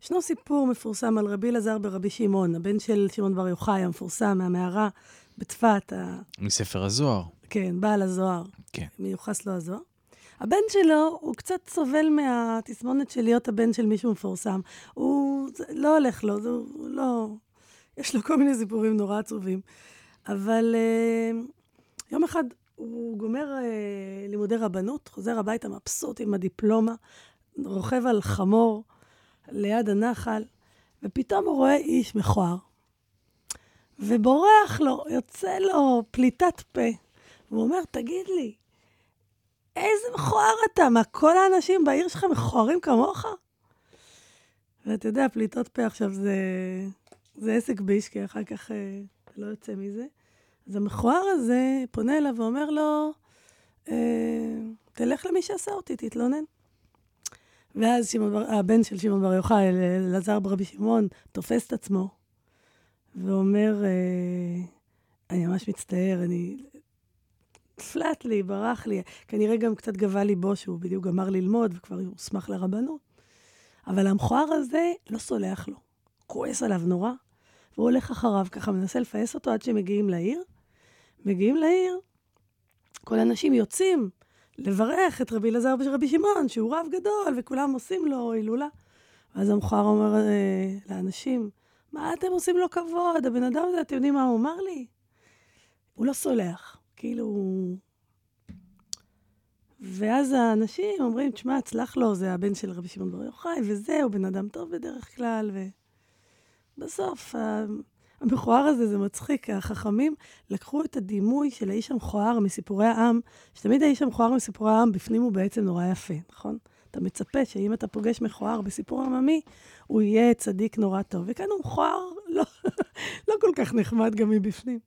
ישנו סיפור מפורסם על רבי אלעזר ברבי שמעון, הבן של שמעון בר יוחאי, המפורסם מהמערה בצפת. מספר הזוהר. כן, בעל הזוהר. כן. מיוחס לו הזוהר. הבן שלו, הוא קצת סובל מהתסמונת של להיות הבן של מישהו מפורסם. הוא לא הולך לו, הוא לא... יש לו כל מיני סיפורים נורא עצובים. אבל uh, יום אחד הוא גומר uh, לימודי רבנות, חוזר הביתה מבסוט עם הדיפלומה, רוכב על חמור ליד הנחל, ופתאום הוא רואה איש מכוער. ובורח לו, יוצא לו פליטת פה. והוא אומר, תגיד לי, איזה מכוער אתה? מה, כל האנשים בעיר שלך מכוערים כמוך? ואתה יודע, פליטות פה עכשיו זה, זה עסק ביש, כי אחר כך אה, לא יוצא מזה. אז המכוער הזה פונה אליו ואומר לו, אה, תלך למי שעשה אותי, תתלונן. ואז שמעון, הבן של שמעון בר יוחאי, אלעזר ברבי שמעון, תופס את עצמו, ואומר, אה, אני ממש מצטער, אני... פלט לי, ברח לי, כנראה גם קצת גבה ליבו שהוא בדיוק גמר ללמוד וכבר הוא שמח לרבנות. אבל המכוער הזה לא סולח לו, כועס עליו נורא, והוא הולך אחריו ככה, מנסה לפעס אותו עד שמגיעים לעיר. מגיעים לעיר, כל האנשים יוצאים לברך את רבי אלעזר ברבי שמעון, שהוא רב גדול, וכולם עושים לו הילולה. ואז המכוער אומר אה, לאנשים, מה אתם עושים לו כבוד? הבן אדם הזה, אתם יודעים מה הוא אומר לי? הוא לא סולח. כאילו, ואז האנשים אומרים, תשמע, הצלח לו, זה הבן של רבי שמעון בר יוחאי, וזהו, בן אדם טוב בדרך כלל, ובסוף, המכוער הזה, זה מצחיק, החכמים לקחו את הדימוי של האיש המכוער מסיפורי העם, שתמיד האיש המכוער מסיפורי העם, בפנים הוא בעצם נורא יפה, נכון? אתה מצפה שאם אתה פוגש מכוער בסיפור עממי, הוא יהיה צדיק נורא טוב, וכאן הוא מכוער לא, לא כל כך נחמד גם מבפנים.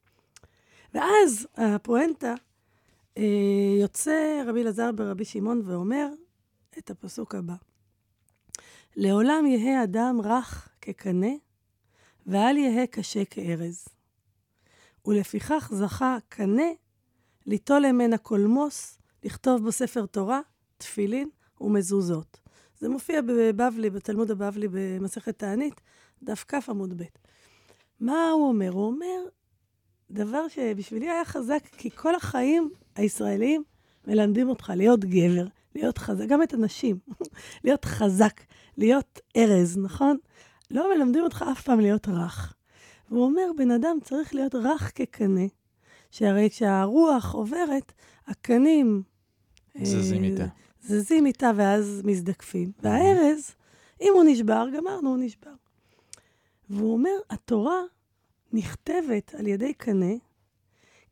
ואז הפואנטה יוצא רבי אלעזר ברבי שמעון ואומר את הפסוק הבא. לעולם יהא אדם רך כקנה, ואל יהא קשה כארז. ולפיכך זכה קנה ליטול ממנה קולמוס, לכתוב בו ספר תורה, תפילין ומזוזות. זה מופיע בבבלי, בתלמוד הבבלי במסכת תענית, דף כף עמוד ב'. מה הוא אומר? הוא אומר, דבר שבשבילי היה חזק, כי כל החיים הישראלים מלמדים אותך להיות גבר, להיות חזק, גם את הנשים, להיות חזק, להיות ארז, נכון? לא מלמדים אותך אף פעם להיות רך. והוא אומר, בן אדם צריך להיות רך כקנה, שהרי כשהרוח עוברת, הקנים... זזים איתה. זזים איתה ואז מזדקפים. והארז, אם הוא נשבר, גמרנו, הוא נשבר. והוא אומר, התורה... נכתבת על ידי קנה,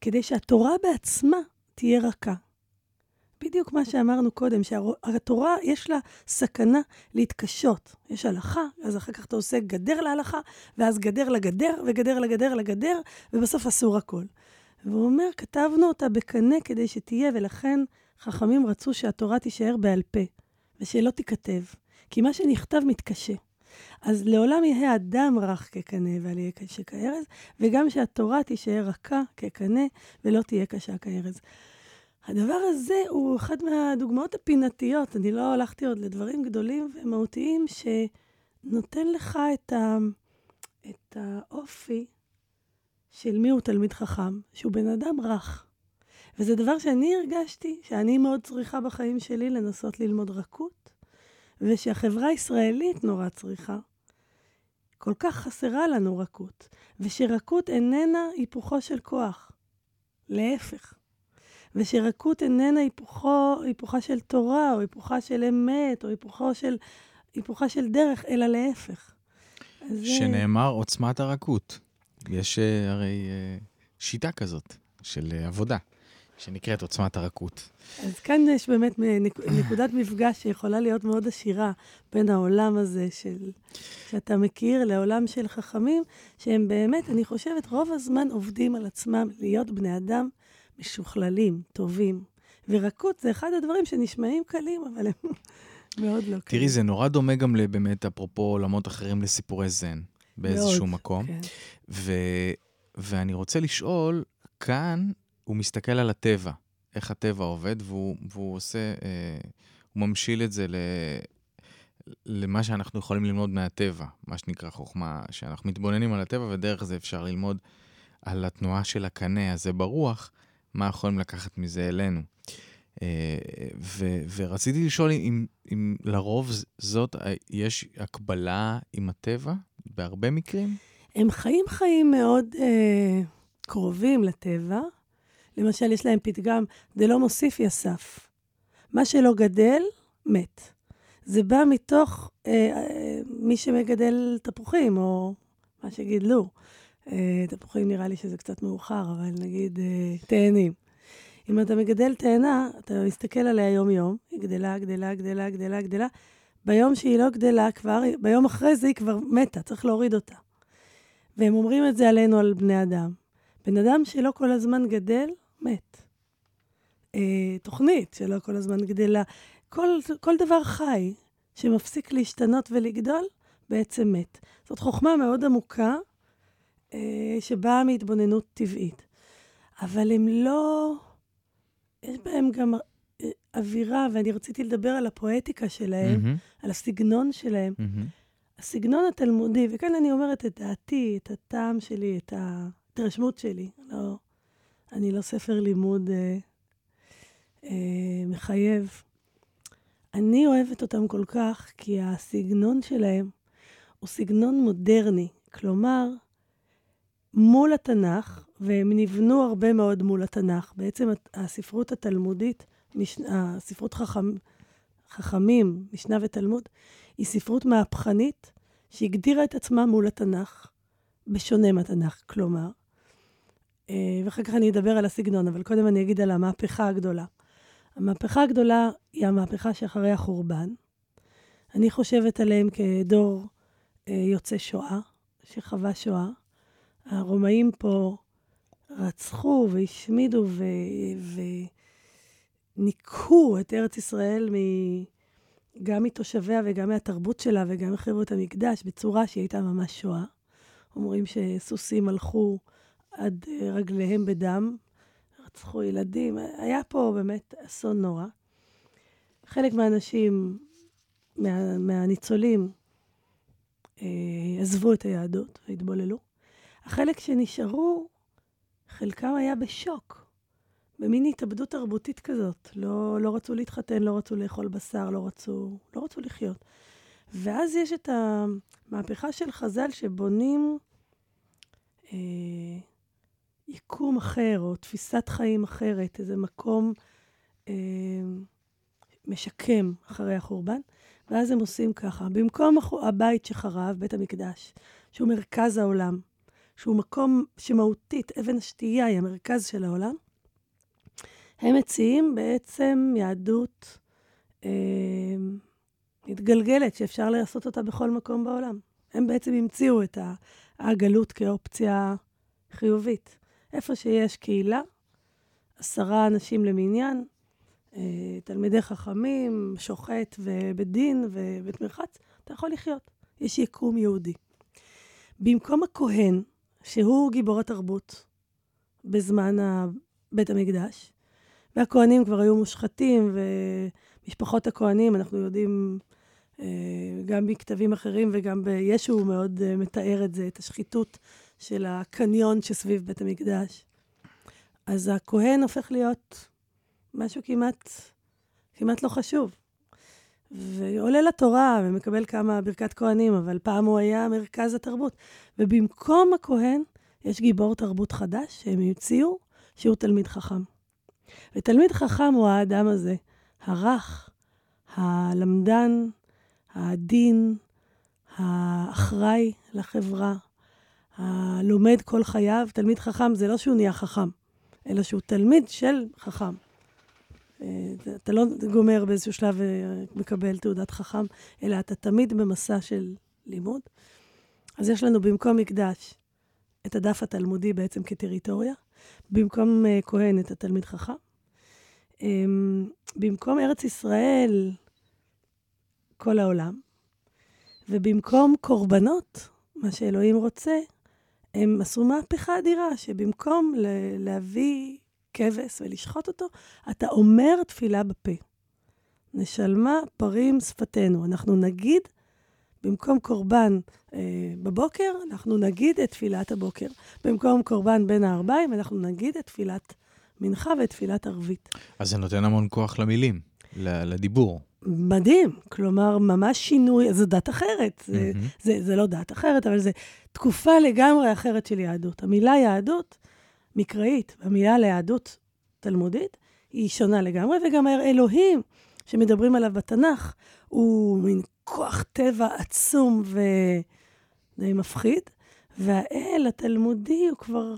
כדי שהתורה בעצמה תהיה רכה. בדיוק מה שאמרנו קודם, שהתורה יש לה סכנה להתקשות. יש הלכה, אז אחר כך אתה עושה גדר להלכה, ואז גדר לגדר, וגדר לגדר לגדר, ובסוף אסור הכל. והוא אומר, כתבנו אותה בקנה כדי שתהיה, ולכן חכמים רצו שהתורה תישאר בעל פה, ושלא תיכתב, כי מה שנכתב מתקשה. אז לעולם יהיה אדם רך כקנה ועל יהיה קשה כארז, וגם שהתורה תישאר רכה כקנה ולא תהיה קשה כארז. הדבר הזה הוא אחד מהדוגמאות הפינתיות, אני לא הלכתי עוד לדברים גדולים ומהותיים, שנותן לך את, ה... את האופי של מי הוא תלמיד חכם, שהוא בן אדם רך. וזה דבר שאני הרגשתי, שאני מאוד צריכה בחיים שלי לנסות ללמוד רכות, ושהחברה הישראלית נורא צריכה, כל כך חסרה לנו רכות, ושרכות איננה היפוכו של כוח, להפך. ושרכות איננה היפוכו, היפוכה של תורה, או היפוכה של אמת, או היפוכה של, היפוכה של דרך, אלא להפך. אז... שנאמר עוצמת הרכות. יש הרי שיטה כזאת של עבודה. שנקראת עוצמת הרכות. אז כאן יש באמת נקודת מפגש שיכולה להיות מאוד עשירה בין העולם הזה של, שאתה מכיר לעולם של חכמים, שהם באמת, אני חושבת, רוב הזמן עובדים על עצמם להיות בני אדם משוכללים, טובים. ורכות זה אחד הדברים שנשמעים קלים, אבל הם מאוד לא קלים. תראי, זה נורא דומה גם באמת, אפרופו עולמות אחרים לסיפורי זן, באיזשהו מקום. ואני רוצה לשאול, כאן, הוא מסתכל על הטבע, איך הטבע עובד, והוא, והוא עושה, אה, הוא ממשיל את זה ל, למה שאנחנו יכולים ללמוד מהטבע, מה שנקרא חוכמה, שאנחנו מתבוננים על הטבע, ודרך זה אפשר ללמוד על התנועה של הקנה הזה ברוח, מה יכולים לקחת מזה אלינו. ו- ורציתי לשאול אם, אם לרוב זאת יש הקבלה עם הטבע בהרבה מקרים? הם חיים חיים מאוד אה, קרובים לטבע. למשל, יש להם פתגם, זה לא מוסיף יסף. מה שלא גדל, מת. זה בא מתוך אה, אה, מי שמגדל תפוחים, או מה שגידלו. אה, תפוחים נראה לי שזה קצת מאוחר, אבל נגיד אה, תאנים. אם אתה מגדל תאנה, אתה מסתכל עליה יום-יום, היא גדלה, גדלה, גדלה, גדלה, גדלה. ביום שהיא לא גדלה כבר, ביום אחרי זה היא כבר מתה, צריך להוריד אותה. והם אומרים את זה עלינו, על בני אדם. בן אדם שלא כל הזמן גדל, מת. אה, תוכנית שלא כל הזמן גדלה. כל, כל דבר חי שמפסיק להשתנות ולגדול, בעצם מת. זאת חוכמה מאוד עמוקה, אה, שבאה מהתבוננות טבעית. אבל הם לא... יש בהם גם אווירה, ואני רציתי לדבר על הפואטיקה שלהם, mm-hmm. על הסגנון שלהם. Mm-hmm. הסגנון התלמודי, וכאן אני אומרת את דעתי, את הטעם שלי, את ההתרשמות שלי. לא, אני לא ספר לימוד אה, אה, מחייב. אני אוהבת אותם כל כך, כי הסגנון שלהם הוא סגנון מודרני. כלומר, מול התנ"ך, והם נבנו הרבה מאוד מול התנ"ך. בעצם הספרות התלמודית, הספרות חכמים, חכמים, משנה ותלמוד, היא ספרות מהפכנית שהגדירה את עצמה מול התנ"ך, בשונה מהתנ"ך, כלומר. ואחר כך אני אדבר על הסגנון, אבל קודם אני אגיד על המהפכה הגדולה. המהפכה הגדולה היא המהפכה שאחרי החורבן. אני חושבת עליהם כדור יוצא שואה, שחווה שואה. הרומאים פה רצחו והשמידו ו... וניקו את ארץ ישראל מ... גם מתושביה וגם מהתרבות שלה וגם מחריבות המקדש בצורה שהיא הייתה ממש שואה. אומרים שסוסים הלכו עד רגליהם בדם, רצחו ילדים. היה פה באמת אסון נורא. חלק מהאנשים, מה... מהניצולים, עזבו את היהדות והתבוללו. החלק שנשארו, חלקם היה בשוק, במין התאבדות תרבותית כזאת. לא, לא רצו להתחתן, לא רצו לאכול בשר, לא רצו, לא רצו לחיות. ואז יש את המהפכה של חז"ל שבונים אה, יקום אחר, או תפיסת חיים אחרת, איזה מקום אה, משקם אחרי החורבן. ואז הם עושים ככה, במקום הבית שחרב, בית המקדש, שהוא מרכז העולם, שהוא מקום שמהותית, אבן השתייה היא המרכז של העולם, הם מציעים בעצם יהדות אה, מתגלגלת, שאפשר לעשות אותה בכל מקום בעולם. הם בעצם המציאו את הגלות כאופציה חיובית. איפה שיש קהילה, עשרה אנשים למניין, אה, תלמידי חכמים, שוחט ובדין ובית מרחץ, אתה יכול לחיות. יש יקום יהודי. במקום הכהן, שהוא גיבור התרבות בזמן בית המקדש, והכהנים כבר היו מושחתים, ומשפחות הכהנים, אנחנו יודעים גם בכתבים אחרים, וגם בישו מאוד מתאר את זה, את השחיתות של הקניון שסביב בית המקדש. אז הכהן הופך להיות משהו כמעט, כמעט לא חשוב. ועולה לתורה ומקבל כמה ברכת כהנים, אבל פעם הוא היה מרכז התרבות. ובמקום הכהן יש גיבור תרבות חדש שהם המציאו, שהוא תלמיד חכם. ותלמיד חכם הוא האדם הזה, הרך, הלמדן, הדין, האחראי לחברה, הלומד כל חייו. תלמיד חכם זה לא שהוא נהיה חכם, אלא שהוא תלמיד של חכם. אתה לא גומר באיזשהו שלב ומקבל תעודת חכם, אלא אתה תמיד במסע של לימוד. אז יש לנו במקום מקדש את הדף התלמודי בעצם כטריטוריה, במקום כהן את התלמיד חכם, במקום ארץ ישראל כל העולם, ובמקום קורבנות, מה שאלוהים רוצה, הם עשו מהפכה אדירה, שבמקום להביא כבש ולשחוט אותו, אתה אומר תפילה בפה. נשלמה פרים שפתנו. אנחנו נגיד, במקום קורבן אה, בבוקר, אנחנו נגיד את תפילת הבוקר. במקום קורבן בין הארבעים, אנחנו נגיד את תפילת מנחה ותפילת ערבית. אז זה נותן המון כוח למילים, לדיבור. מדהים, כלומר ממש שינוי, זו דת אחרת, זה, mm-hmm. זה, זה לא דת אחרת, אבל זו תקופה לגמרי אחרת של יהדות. המילה יהדות מקראית, המילה ליהדות תלמודית, היא שונה לגמרי, וגם האלוהים שמדברים עליו בתנ"ך, הוא מין כוח טבע עצום ודי מפחיד, והאל התלמודי הוא כבר,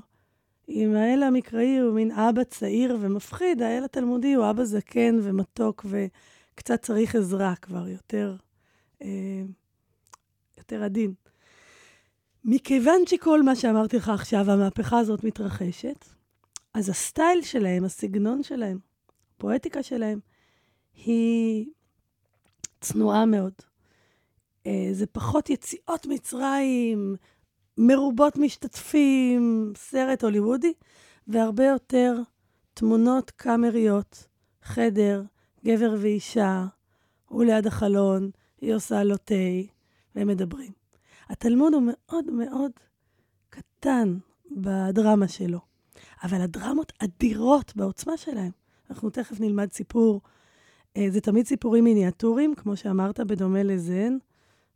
אם האל המקראי הוא מין אבא צעיר ומפחיד, האל התלמודי הוא אבא זקן ומתוק וקצת צריך עזרה כבר, יותר, אה, יותר עדין. מכיוון שכל מה שאמרתי לך עכשיו, המהפכה הזאת מתרחשת, אז הסטייל שלהם, הסגנון שלהם, הפואטיקה שלהם, היא צנועה מאוד. אה, זה פחות יציאות מצרים, מרובות משתתפים, סרט הוליוודי, והרבה יותר תמונות קאמריות, חדר, גבר ואישה, הוא ליד החלון, היא עושה לו תה, והם מדברים. התלמוד הוא מאוד מאוד קטן בדרמה שלו, אבל הדרמות אדירות בעוצמה שלהם. אנחנו תכף נלמד סיפור, זה תמיד סיפורים מיניאטוריים, כמו שאמרת, בדומה לזן,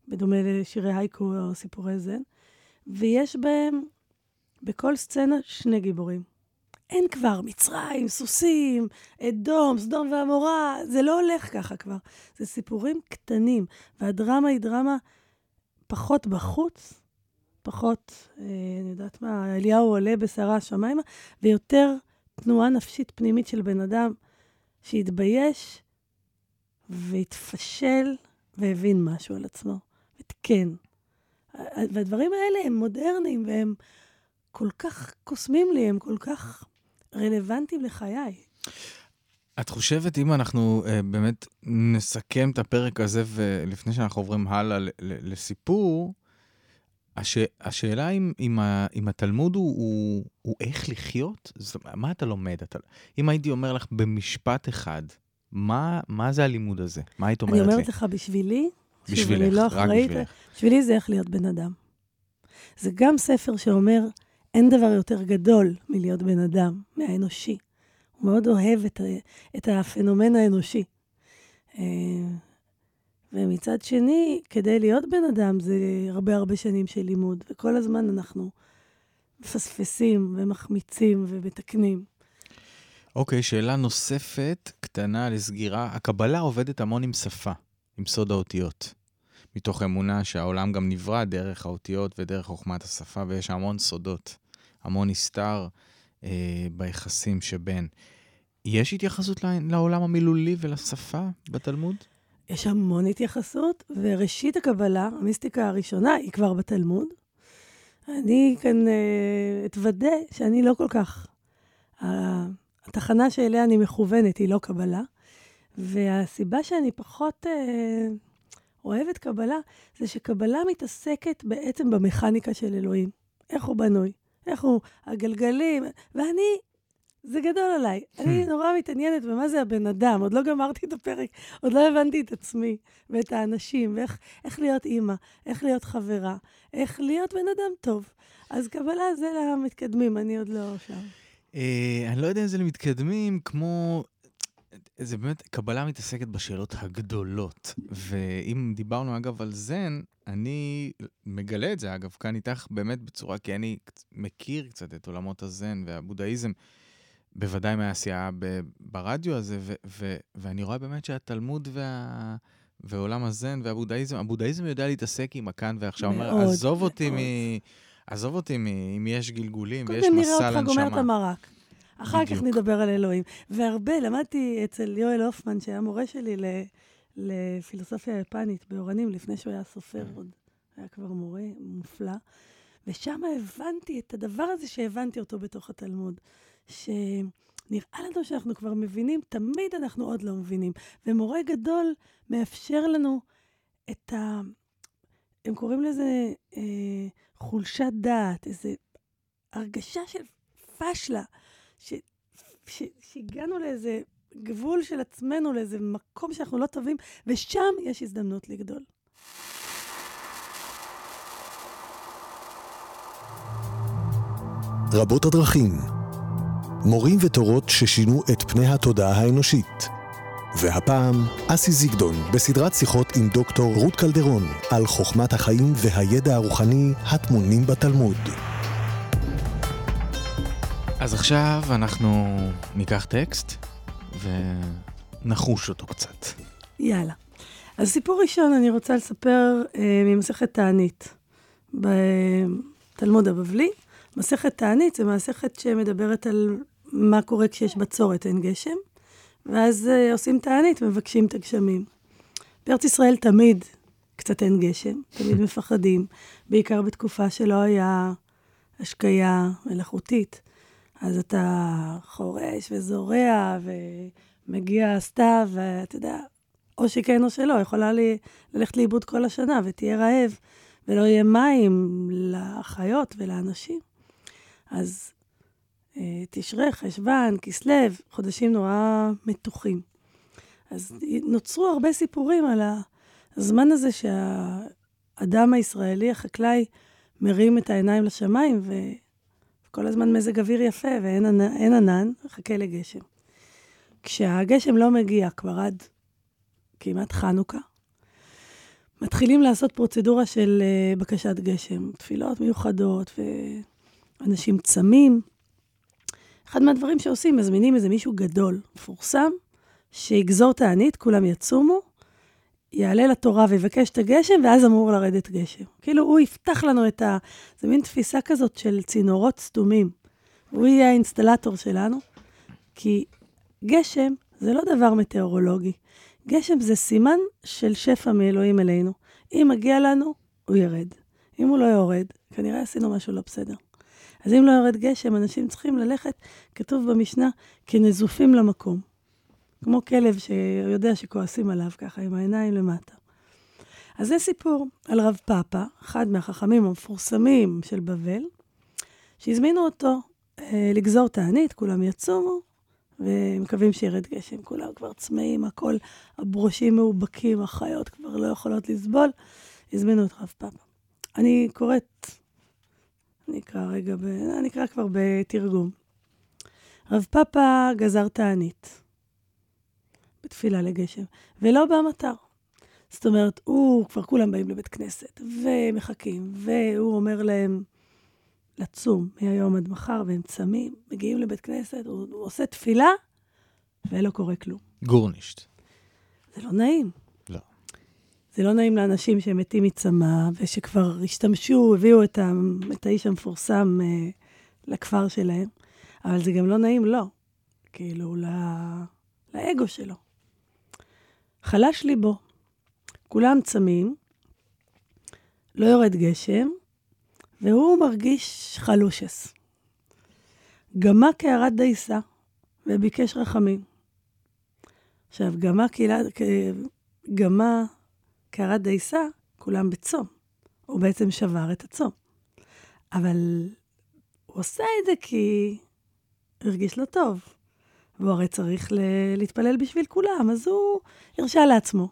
בדומה לשירי הייקו או סיפורי זן, ויש בהם, בכל סצנה, שני גיבורים. אין כבר מצרים, סוסים, אדום, סדום ועמורה, זה לא הולך ככה כבר. זה סיפורים קטנים, והדרמה היא דרמה פחות בחוץ, פחות, אה, אני יודעת מה, אליהו עולה בשערה השמיימה, ויותר תנועה נפשית פנימית של בן אדם, שהתבייש והתפשל והבין משהו על עצמו. ותקן. והדברים האלה הם מודרניים, והם כל כך קוסמים לי, הם כל כך רלוונטיים לחיי. את חושבת, אם אנחנו באמת נסכם את הפרק הזה, ולפני שאנחנו עוברים הלאה לסיפור, הש... השאלה אם, אם, ה... אם התלמוד הוא, הוא... הוא איך לחיות? זה... מה אתה לומד? אתה... אם הייתי אומר לך במשפט אחד, מה, מה זה הלימוד הזה? מה היית אומרת לי? אני אומרת לך בשבילי, בשבילך, לא רק בשבילך. בשבילי זה איך להיות בן אדם. זה גם ספר שאומר, אין דבר יותר גדול מלהיות בן אדם, מהאנושי. הוא מאוד אוהב את, את הפנומן האנושי. ומצד שני, כדי להיות בן אדם, זה הרבה הרבה שנים של לימוד, וכל הזמן אנחנו מפספסים ומחמיצים ומתקנים. אוקיי, שאלה נוספת, קטנה לסגירה. הקבלה עובדת המון עם שפה. עם סוד האותיות, מתוך אמונה שהעולם גם נברא דרך האותיות ודרך חוכמת השפה, ויש המון סודות, המון הסתר אה, ביחסים שבין. יש התייחסות לעולם המילולי ולשפה בתלמוד? יש המון התייחסות, וראשית הקבלה, המיסטיקה הראשונה, היא כבר בתלמוד. אני כאן אה, אתוודא שאני לא כל כך, התחנה שאליה אני מכוונת היא לא קבלה, והסיבה שאני פחות אה, אוהבת קבלה, זה שקבלה מתעסקת בעצם במכניקה של אלוהים. איך הוא בנוי, איך הוא הגלגלים, ואני, זה גדול עליי. אני נורא מתעניינת במה זה הבן אדם, עוד לא גמרתי את הפרק, עוד לא הבנתי את עצמי ואת האנשים, ואיך איך להיות אימא, איך להיות חברה, איך להיות בן אדם טוב. אז קבלה זה למתקדמים, אני עוד לא שם. אה, אני לא יודע אם זה למתקדמים, כמו... זה באמת, קבלה מתעסקת בשאלות הגדולות, ואם דיברנו אגב על זן, אני מגלה את זה אגב, כאן איתך באמת בצורה, כי אני מכיר קצת את עולמות הזן והבודהיזם, בוודאי מהעשייה ברדיו הזה, ו- ו- ואני רואה באמת שהתלמוד וה... ועולם הזן והבודהיזם, הבודהיזם יודע להתעסק עם הכאן ועכשיו, מאוד, אומר, עזוב אותי, מ... עזוב אותי מ... אם יש גלגולים ויש מסע לנשמה. קודם נראה אותך גומר את המרק. אחר בדיוק. כך נדבר על אלוהים. והרבה, למדתי אצל יואל אופמן, שהיה מורה שלי לפילוסופיה יפנית באורנים, לפני שהוא היה סופר, עוד היה כבר מורה מופלא, ושם הבנתי את הדבר הזה שהבנתי אותו בתוך התלמוד, שנראה לנו שאנחנו כבר מבינים, תמיד אנחנו עוד לא מבינים, ומורה גדול מאפשר לנו את ה... הם קוראים לזה אה, חולשת דעת, איזו הרגשה של פשלה, ש... ש... שהגענו לאיזה גבול של עצמנו, לאיזה מקום שאנחנו לא טובים, ושם יש הזדמנות לגדול. רבות הדרכים מורים ותורות ששינו את פני התודעה האנושית. והפעם, אסי זיגדון בסדרת שיחות עם דוקטור רות קלדרון על חוכמת החיים והידע הרוחני הטמונים בתלמוד. אז עכשיו אנחנו ניקח טקסט ונחוש אותו קצת. יאללה. אז סיפור ראשון אני רוצה לספר אה, ממסכת תענית בתלמוד הבבלי. מסכת תענית זה מסכת שמדברת על מה קורה כשיש בצורת, אין גשם. ואז אה, עושים תענית, מבקשים את הגשמים. בארץ ישראל תמיד קצת אין גשם, תמיד מפחדים, בעיקר בתקופה שלא היה השקיה מלאכותית. אז אתה חורש וזורע ומגיע הסתיו, ואתה יודע, או שכן או שלא, יכולה לי, ללכת לאיבוד כל השנה ותהיה רעב, ולא יהיה מים לחיות ולאנשים. אז אה, תשרי, חשבן, כסלו, חודשים נורא מתוחים. אז נוצרו הרבה סיפורים על הזמן הזה שהאדם הישראלי, החקלאי, מרים את העיניים לשמיים ו... כל הזמן מזג אוויר יפה, ואין ענן, חכה לגשם. כשהגשם לא מגיע כבר עד כמעט חנוכה, מתחילים לעשות פרוצדורה של בקשת גשם, תפילות מיוחדות, ואנשים צמים. אחד מהדברים שעושים, מזמינים איזה מישהו גדול, מפורסם, שיגזור תענית, כולם יצומו, יעלה לתורה ויבקש את הגשם, ואז אמור לרדת גשם. כאילו הוא יפתח לנו את ה... זה מין תפיסה כזאת של צינורות סתומים. הוא יהיה האינסטלטור שלנו, כי גשם זה לא דבר מטאורולוגי. גשם זה סימן של שפע מאלוהים אלינו. אם מגיע לנו, הוא ירד. אם הוא לא יורד, כנראה עשינו משהו לא בסדר. אז אם לא יורד גשם, אנשים צריכים ללכת, כתוב במשנה, כנזופים למקום. כמו כלב שיודע שכועסים עליו ככה, עם העיניים למטה. אז זה סיפור על רב פאפה, אחד מהחכמים המפורסמים של בבל, שהזמינו אותו אה, לגזור תענית, כולם יצומו, ומקווים שירד גשם, כולם כבר צמאים, הכל הברושים מאובקים, החיות כבר לא יכולות לסבול, הזמינו את רב פאפה. אני קוראת, אני אקרא רגע, ב, אני אקרא כבר בתרגום. רב פאפה גזר תענית. תפילה לגשם, ולא בא מטר. זאת אומרת, הוא, כבר כולם באים לבית כנסת, ומחכים, והוא אומר להם, לצום, מהיום עד מחר, והם צמים, מגיעים לבית כנסת, הוא, הוא עושה תפילה, ולא קורה כלום. גורנישט. זה לא נעים. לא. זה לא נעים לאנשים שמתים מצמה, ושכבר השתמשו, הביאו את, ה, את האיש המפורסם אה, לכפר שלהם, אבל זה גם לא נעים, לא. כאילו, לא... לאגו שלו. חלש ליבו. כולם צמים, לא יורד גשם, והוא מרגיש חלושס. גמה כערת דייסה, וביקש רחמים. עכשיו, גמה, כערת, גמה כערת דייסה, כולם בצום. הוא בעצם שבר את הצום. אבל הוא עושה את זה כי הרגיש לו טוב. והוא הרי צריך ל- להתפלל בשביל כולם, אז הוא הרשה לעצמו.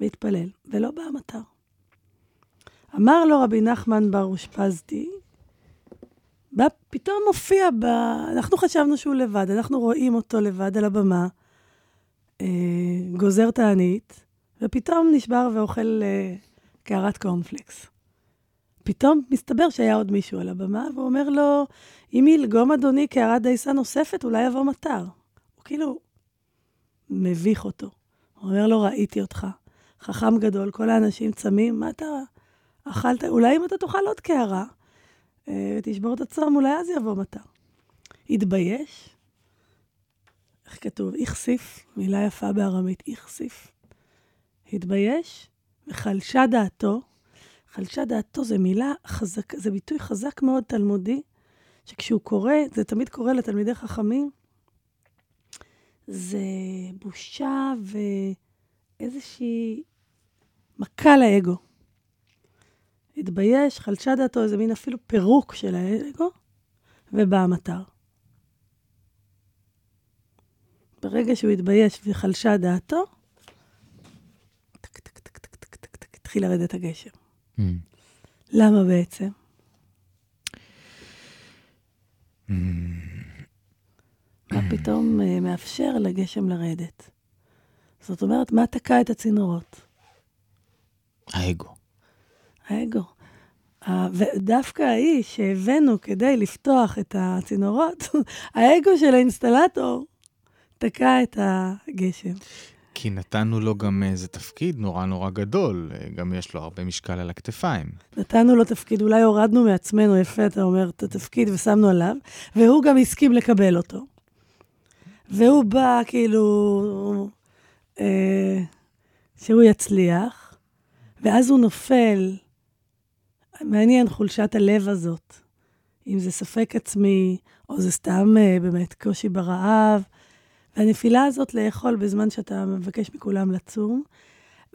והתפלל, ולא בא המטר. אמר לו רבי נחמן ברוש פזדי, בא, פתאום מופיע, ב... אנחנו חשבנו שהוא לבד, אנחנו רואים אותו לבד על הבמה, אה, גוזר תענית, ופתאום נשבר ואוכל אה, קערת קורנפלקס. פתאום מסתבר שהיה עוד מישהו על הבמה, והוא אומר לו, אם ילגום אדוני כערת דייסה נוספת, אולי יבוא מטר. הוא כאילו מביך אותו. הוא אומר לו, ראיתי אותך. חכם גדול, כל האנשים צמים, מה אתה אכלת? אולי אם אתה תאכל עוד קערה, ותשבור את הצום, אולי אז יבוא מטר. התבייש. איך כתוב? איכסיף, מילה יפה בארמית, איכסיף. התבייש, וחלשה דעתו, חלשה דעתו זה מילה חזק, זה ביטוי חזק מאוד תלמודי, שכשהוא קורא, זה תמיד קורא לתלמידי חכמים, זה בושה ואיזושהי מכה לאגו. התבייש, חלשה דעתו, איזה מין אפילו פירוק של האגו, ובא המטר. ברגע שהוא התבייש וחלשה דעתו, טק, טק, טק, טק, טק, טק, טק, התחיל לרדת הגשם. Mm. למה בעצם? Mm. פתאום מאפשר לגשם לרדת. זאת אומרת, מה תקע את הצינורות? האגו. האגו. ודווקא האיש שהבאנו כדי לפתוח את הצינורות, האגו של האינסטלטור תקע את הגשם. כי נתנו לו גם איזה תפקיד נורא נורא גדול, גם יש לו הרבה משקל על הכתפיים. נתנו לו תפקיד, אולי הורדנו מעצמנו, יפה, אתה אומר, את התפקיד ושמנו עליו, והוא גם הסכים לקבל אותו. והוא בא כאילו, אה, שהוא יצליח, ואז הוא נופל, מעניין חולשת הלב הזאת, אם זה ספק עצמי, או זה סתם אה, באמת קושי ברעב, והנפילה הזאת לאכול בזמן שאתה מבקש מכולם לצום,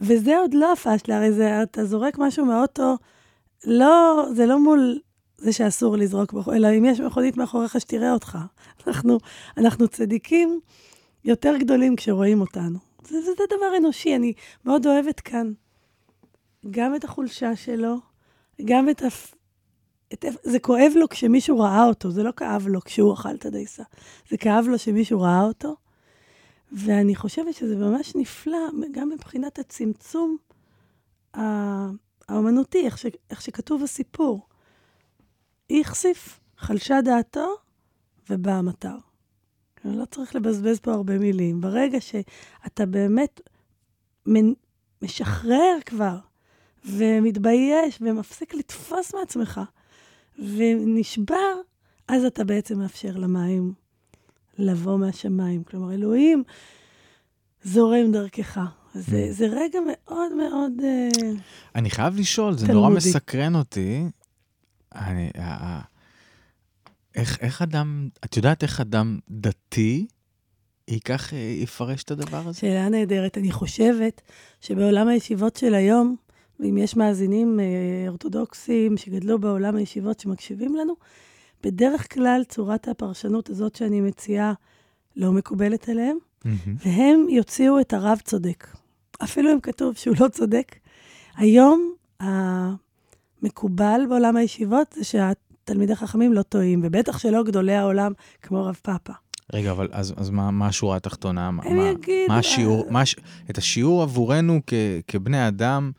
וזה עוד לא הפשלה, הרי זה, אתה זורק משהו מהאוטו, לא, זה לא מול זה שאסור לזרוק, אלא אם יש מכונית מאחוריך שתראה אותך. אנחנו, אנחנו צדיקים יותר גדולים כשרואים אותנו. זה, זה דבר אנושי, אני מאוד אוהבת כאן. גם את החולשה שלו, גם את... הפ... את... זה כואב לו כשמישהו ראה אותו, זה לא כאב לו כשהוא אכל את הדייסה, זה כאב לו שמישהו ראה אותו, ואני חושבת שזה ממש נפלא, גם מבחינת הצמצום האמנותי, איך, ש... איך שכתוב הסיפור. איכסיף, חלשה דעתו, ובא המטר. לא צריך לבזבז פה הרבה מילים. ברגע שאתה באמת משחרר כבר, ומתבייש, ומפסיק לתפוס מעצמך, ונשבר, אז אתה בעצם מאפשר למים לבוא מהשמיים. כלומר, אלוהים זורם דרכך. זה, זה רגע מאוד מאוד תלמודי. אני חייב לשאול, זה נורא מסקרן אותי. אני, איך, איך אדם, את יודעת איך אדם דתי ייקח, יפרש את הדבר הזה? שאלה נהדרת. אני חושבת שבעולם הישיבות של היום, ואם יש מאזינים אורתודוקסים שגדלו בעולם הישיבות שמקשיבים לנו, בדרך כלל צורת הפרשנות הזאת שאני מציעה לא מקובלת עליהם, והם יוציאו את הרב צודק. אפילו אם כתוב שהוא לא צודק. היום המקובל בעולם הישיבות זה שהתלמידי חכמים לא טועים, ובטח שלא גדולי העולם כמו רב פאפה. רגע, אבל אז, אז מה, מה השורה התחתונה? מה, יגיד, מה השיעור, מה, את השיעור עבורנו כ, כבני אדם,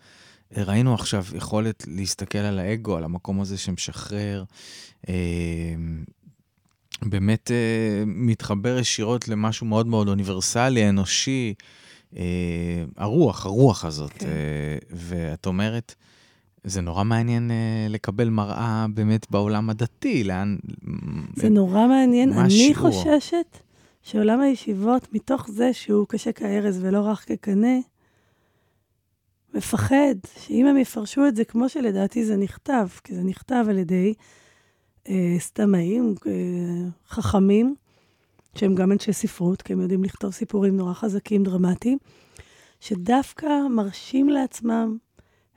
ראינו עכשיו יכולת להסתכל על האגו, על המקום הזה שמשחרר, אה, באמת אה, מתחבר ישירות למשהו מאוד מאוד אוניברסלי, אנושי, אה, הרוח, הרוח הזאת. כן. אה, ואת אומרת, זה נורא מעניין uh, לקבל מראה באמת בעולם הדתי. לאן, זה את... נורא מעניין. אני שיעור? חוששת שעולם הישיבות, מתוך זה שהוא קשה כערס ולא רך כקנה, מפחד שאם הם יפרשו את זה כמו שלדעתי זה נכתב, כי זה נכתב על ידי אה, סתמאים, אה, חכמים, שהם גם אנשי ספרות, כי הם יודעים לכתוב סיפורים נורא חזקים, דרמטיים, שדווקא מרשים לעצמם,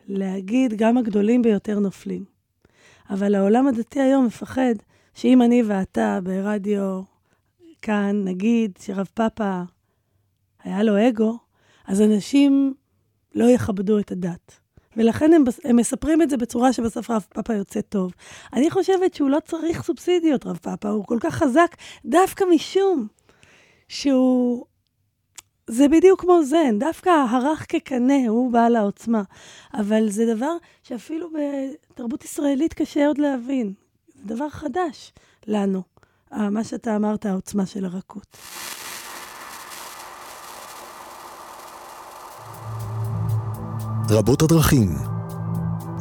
להגיד גם הגדולים ביותר נופלים. אבל העולם הדתי היום מפחד שאם אני ואתה ברדיו כאן נגיד שרב פאפה היה לו אגו, אז אנשים לא יכבדו את הדת. ולכן הם, הם מספרים את זה בצורה שבסוף רב פאפה יוצא טוב. אני חושבת שהוא לא צריך סובסידיות רב פאפה, הוא כל כך חזק דווקא משום שהוא... זה בדיוק כמו זן, דווקא הרך כקנה, הוא בעל העוצמה. אבל זה דבר שאפילו בתרבות ישראלית קשה עוד להבין. זה דבר חדש לנו, מה שאתה אמרת, העוצמה של הרכות. רבות הדרכים,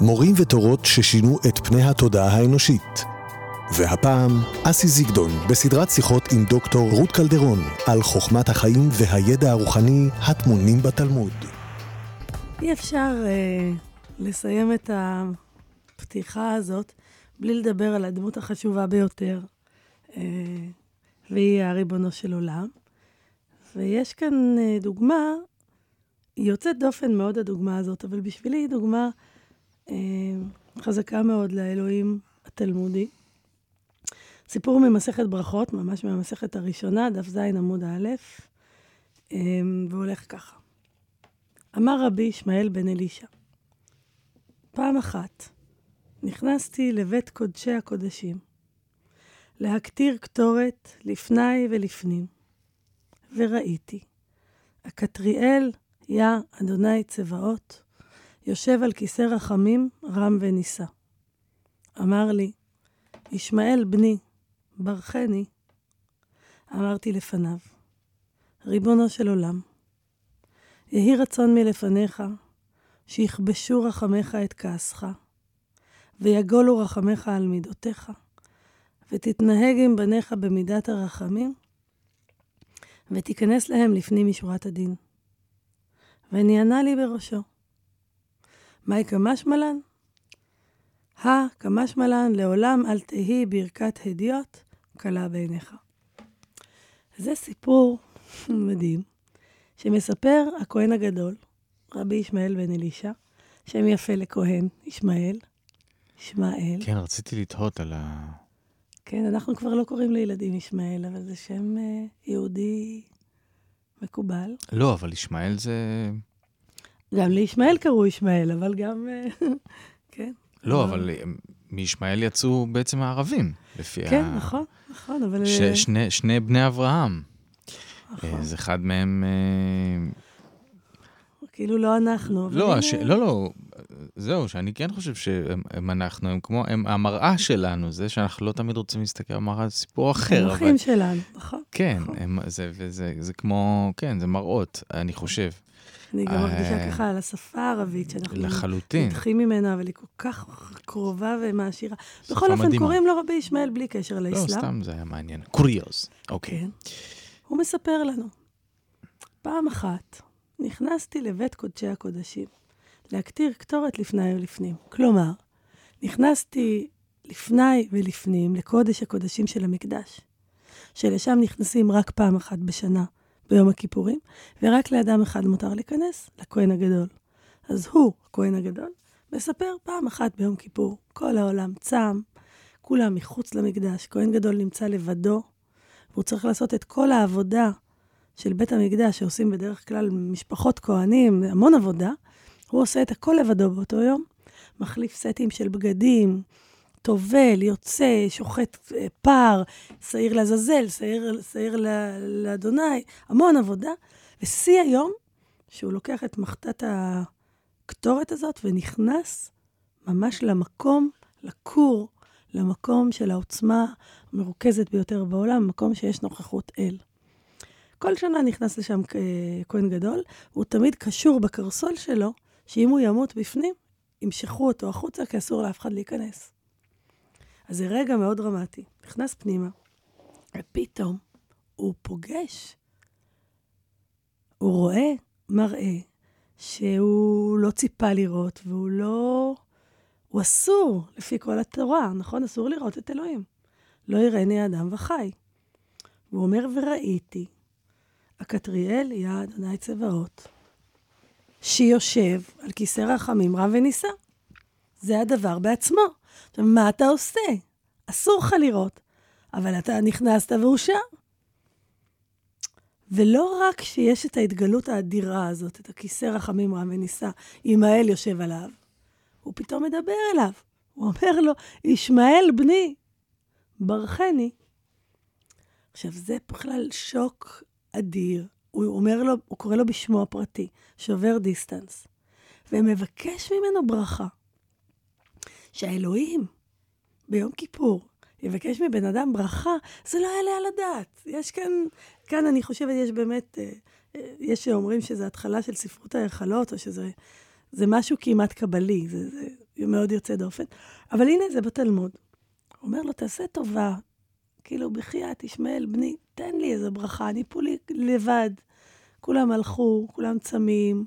מורים ותורות ששינו את פני התודעה האנושית. והפעם, אסי זיגדון, בסדרת שיחות עם דוקטור רות קלדרון, על חוכמת החיים והידע הרוחני הטמונים בתלמוד. אי אפשר אה, לסיים את הפתיחה הזאת בלי לדבר על הדמות החשובה ביותר, אה, והיא הריבונו של עולם. ויש כאן אה, דוגמה, היא יוצאת דופן מאוד הדוגמה הזאת, אבל בשבילי היא דוגמה אה, חזקה מאוד לאלוהים התלמודי. סיפור ממסכת ברכות, ממש מהמסכת הראשונה, דף זין עמוד א', והוא הולך ככה. אמר רבי ישמעאל בן אלישא, פעם אחת נכנסתי לבית קודשי הקודשים, להקטיר קטורת לפני ולפנים, וראיתי. הקטריאל, יה אדוני צבאות, יושב על כיסא רחמים, רם וניסה. אמר לי, ישמעאל בני, ברכני. אמרתי לפניו, ריבונו של עולם, יהי רצון מלפניך, שיכבשו רחמך את כעסך, ויגולו רחמך על מידותיך, ותתנהג עם בניך במידת הרחמים, ותיכנס להם לפנים משורת הדין. וניענה לי בראשו. מהי כמשמלן? הא, כמשמלן, לעולם אל תהי ברכת הדיוט, קלה בעיניך. זה סיפור מדהים, שמספר הכהן הגדול, רבי ישמעאל בן אלישא, שם יפה לכהן, ישמעאל, ישמעאל. כן, רציתי לתהות על ה... כן, אנחנו כבר לא קוראים לילדים ישמעאל, אבל זה שם יהודי מקובל. לא, אבל ישמעאל זה... גם לישמעאל קראו ישמעאל, אבל גם... כן. לא, אבל מישמעאל יצאו בעצם הערבים, לפי ה... כן, נכון, נכון, אבל... שני בני אברהם. נכון. אז אחד מהם... כאילו לא אנחנו. לא, לא, זהו, שאני כן חושב שהם אנחנו, הם כמו, הם המראה שלנו, זה שאנחנו לא תמיד רוצים להסתכל על מראה, זה סיפור אחר. המרחים שלנו, נכון. כן, זה כמו, כן, זה מראות, אני חושב. אני גם מרגישה ככה על השפה הערבית, שאנחנו מתחילים ממנה, אבל היא כל כך קרובה ומעשירה. בכל אופן, קוראים לו רבי ישמעאל בלי קשר לאסלאם. לא, סתם זה היה מעניין. קוריוז. אוקיי. הוא מספר לנו. פעם אחת, נכנסתי לבית קודשי הקודשים, להקטיר קטורת לפני ולפנים. כלומר, נכנסתי לפני ולפנים לקודש הקודשים של המקדש, שלשם נכנסים רק פעם אחת בשנה, ביום הכיפורים, ורק לאדם אחד מותר להיכנס, לכהן הגדול. אז הוא, הכהן הגדול, מספר פעם אחת ביום כיפור, כל העולם צם, כולם מחוץ למקדש, כהן גדול נמצא לבדו, והוא צריך לעשות את כל העבודה של בית המקדש, שעושים בדרך כלל משפחות כהנים, המון עבודה, הוא עושה את הכל לבדו באותו יום, מחליף סטים של בגדים, טובל, יוצא, שוחט פר, שעיר לזזל, שעיר, שעיר לאדוני, המון עבודה. ושיא היום, שהוא לוקח את מחתת הקטורת הזאת, ונכנס ממש למקום, לקור, למקום של העוצמה המרוכזת ביותר בעולם, מקום שיש נוכחות אל. כל שנה נכנס לשם כהן גדול, הוא תמיד קשור בקרסול שלו, שאם הוא ימות בפנים, ימשכו אותו החוצה, כי אסור לאף אחד להיכנס. אז זה רגע מאוד דרמטי. נכנס פנימה, ופתאום הוא פוגש. הוא רואה מראה שהוא לא ציפה לראות, והוא לא... הוא אסור, לפי כל התורה, נכון? אסור לראות את אלוהים. לא יראני אדם וחי. והוא אומר, וראיתי, הקטריאל יד עוני צבאות, שיושב על כיסא רחמים רם וניסה. זה הדבר בעצמו. עכשיו, מה אתה עושה? אסור לך לראות, אבל אתה נכנסת והוא שם. ולא רק שיש את ההתגלות האדירה הזאת, את הכיסא רחמים רם וניסה, ישמעאל יושב עליו, הוא פתאום מדבר אליו. הוא אומר לו, ישמעאל בני, ברכני. עכשיו, זה בכלל שוק אדיר. הוא אומר לו, הוא קורא לו בשמו הפרטי, שובר דיסטנס, ומבקש ממנו ברכה. שהאלוהים ביום כיפור יבקש מבן אדם ברכה, זה לא יעלה על הדעת. יש כאן, כאן אני חושבת, יש באמת, יש שאומרים שזה התחלה של ספרות ההרחלות, או שזה זה משהו כמעט קבלי, זה, זה מאוד יוצא דופן. אבל הנה זה בתלמוד. הוא אומר לו, תעשה טובה, כאילו בחייאת, ישמעאל בני, תן לי איזו ברכה, אני פה לי לבד, כולם הלכו, כולם צמים,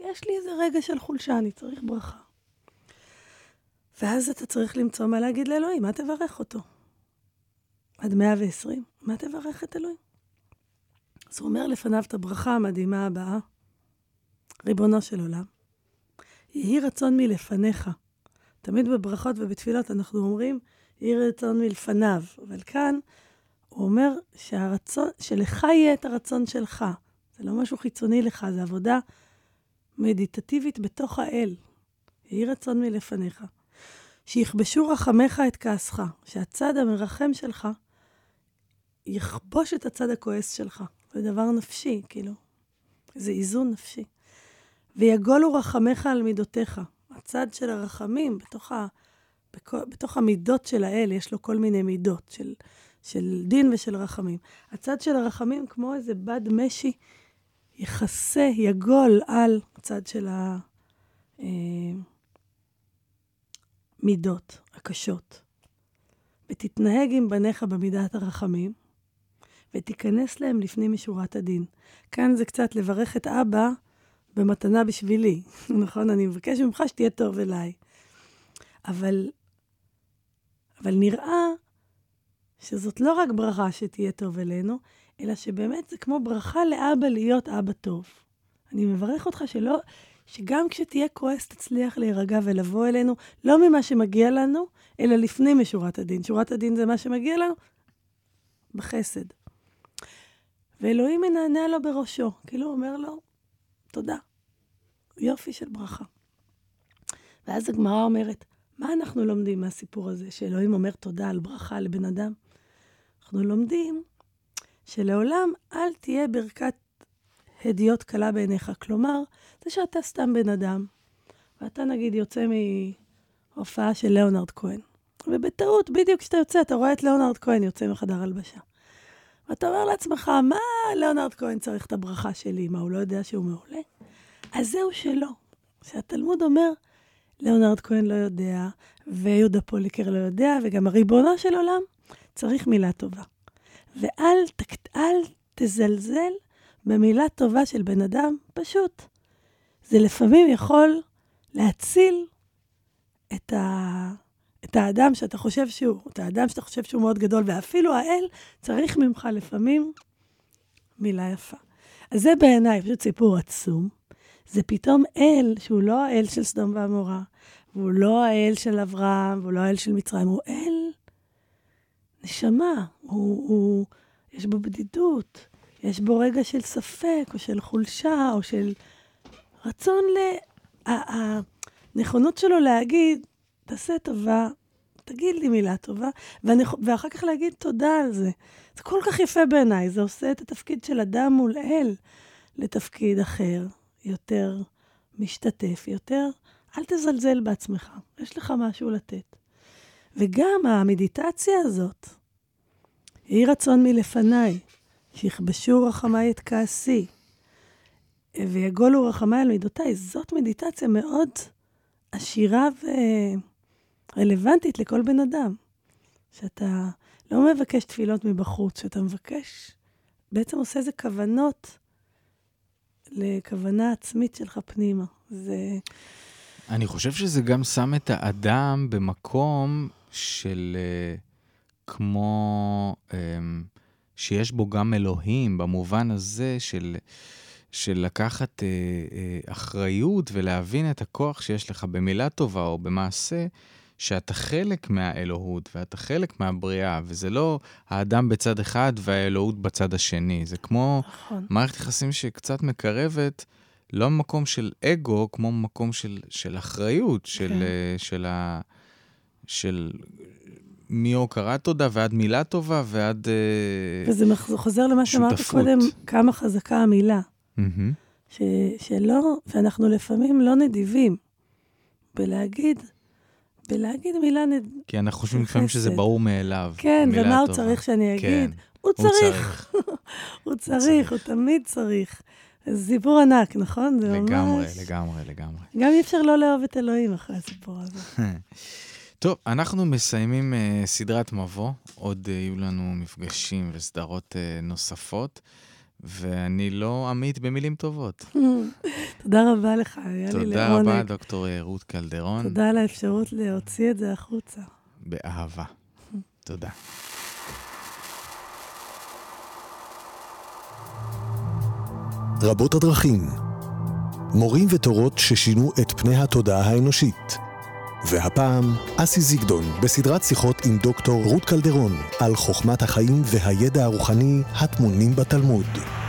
יש לי איזה רגע של חולשה, אני צריך ברכה. ואז אתה צריך למצוא מה להגיד לאלוהים, מה תברך אותו? עד מאה ועשרים, מה תברך את אלוהים? אז הוא אומר לפניו את הברכה המדהימה הבאה, ריבונו של עולם, יהי רצון מלפניך. תמיד בברכות ובתפילות אנחנו אומרים, יהי רצון מלפניו, אבל כאן הוא אומר שהרצון, שלך יהיה את הרצון שלך. זה לא משהו חיצוני לך, זה עבודה מדיטטיבית בתוך האל. יהי רצון מלפניך. שיכבשו רחמך את כעסך, שהצד המרחם שלך יכבוש את הצד הכועס שלך. זה דבר נפשי, כאילו. זה איזון נפשי. ויגולו רחמך על מידותיך. הצד של הרחמים, בתוך, ה, בכל, בתוך המידות של האל, יש לו כל מיני מידות של, של דין ושל רחמים. הצד של הרחמים, כמו איזה בד משי, יחסה, יגול על הצד של המידות הקשות. ותתנהג עם בניך במידת הרחמים, ותיכנס להם לפני משורת הדין. כאן זה קצת לברך את אבא במתנה בשבילי. נכון? אני מבקש ממך שתהיה טוב אליי. אבל, אבל נראה שזאת לא רק ברכה שתהיה טוב אלינו, אלא שבאמת זה כמו ברכה לאבא להיות אבא טוב. אני מברך אותך שלא, שגם כשתהיה כועס תצליח להירגע ולבוא אלינו, לא ממה שמגיע לנו, אלא לפני משורת הדין. שורת הדין זה מה שמגיע לנו בחסד. ואלוהים מנענע לו בראשו, כאילו אומר לו, תודה. יופי של ברכה. ואז הגמרא אומרת, מה אנחנו לומדים מהסיפור הזה, שאלוהים אומר תודה על ברכה לבן אדם? אנחנו לומדים שלעולם אל תהיה ברכת הדיות קלה בעיניך. כלומר, זה שאתה סתם בן אדם, ואתה נגיד יוצא מהופעה של ליאונרד כהן, ובטעות, בדיוק כשאתה יוצא, אתה רואה את ליאונרד כהן יוצא מחדר הלבשה. ואתה אומר לעצמך, מה ליאונרד כהן צריך את הברכה שלי? מה, הוא לא יודע שהוא מעולה? אז זהו שלא. שהתלמוד אומר, ליאונרד כהן לא יודע, ויהודה פוליקר לא יודע, וגם הריבונו של עולם צריך מילה טובה. ואל אל תזלזל במילה טובה של בן אדם, פשוט. זה לפעמים יכול להציל את, ה... את האדם שאתה חושב שהוא, את האדם שאתה חושב שהוא מאוד גדול, ואפילו האל צריך ממך לפעמים מילה יפה. אז זה בעיניי פשוט סיפור עצום. זה פתאום אל, שהוא לא האל של סדום ועמורה, והוא לא האל של אברהם, והוא לא האל של מצרים, הוא אל נשמה, הוא, הוא... יש בו בדידות, יש בו רגע של ספק, או של חולשה, או של רצון ל... הנכונות שלו להגיד, תעשה טובה, תגיד לי מילה טובה, והנכ... ואחר כך להגיד תודה על זה. זה כל כך יפה בעיניי, זה עושה את התפקיד של אדם מול אל, לתפקיד אחר, יותר משתתף, יותר, אל תזלזל בעצמך, יש לך משהו לתת. וגם המדיטציה הזאת, היא רצון מלפניי, שיכבשו רחמי את כעסי, ויגולו רחמי על מידותיי. זאת מדיטציה מאוד עשירה ורלוונטית לכל בן אדם. שאתה לא מבקש תפילות מבחוץ, שאתה מבקש, בעצם עושה איזה כוונות לכוונה עצמית שלך פנימה. זה... אני חושב שזה גם שם את האדם במקום של כמו... שיש בו גם אלוהים, במובן הזה של, של לקחת אה, אה, אחריות ולהבין את הכוח שיש לך במילה טובה או במעשה, שאתה חלק מהאלוהות ואתה חלק מהבריאה, וזה לא האדם בצד אחד והאלוהות בצד השני. זה כמו נכון. מערכת יחסים שקצת מקרבת, לא ממקום של אגו, כמו ממקום של, של אחריות, של, כן. של, ה, של מהוקרת תודה ועד מילה טובה ועד שותפות. וזה חוזר למה שאמרתי קודם, כמה חזקה המילה. Mm-hmm. ש, שלא, ואנחנו לפעמים לא נדיבים בלהגיד, בלהגיד מילה נד... כי אנחנו חושבים לפעמים שזה ברור מאליו. כן, ומה הוא צריך שאני אגיד? כן, הוא צריך. הוא צריך. הוא צריך, הוא תמיד צריך. זה סיפור ענק, נכון? זה לגמרי, ממש... לגמרי, לגמרי. גם אי אפשר לא לאהוב את אלוהים אחרי הסיפור הזה. טוב, אנחנו מסיימים uh, סדרת מבוא, עוד uh, יהיו לנו מפגשים וסדרות uh, נוספות, ואני לא עמית במילים טובות. תודה רבה לך, היה לי לעונג. תודה רבה, דוקטור רות קלדרון. תודה על האפשרות להוציא את זה החוצה. באהבה. תודה. רבות הדרכים, מורים ותורות ששינו את פני התודעה האנושית. והפעם, אסי זיגדון, בסדרת שיחות עם דוקטור רות קלדרון, על חוכמת החיים והידע הרוחני הטמונים בתלמוד.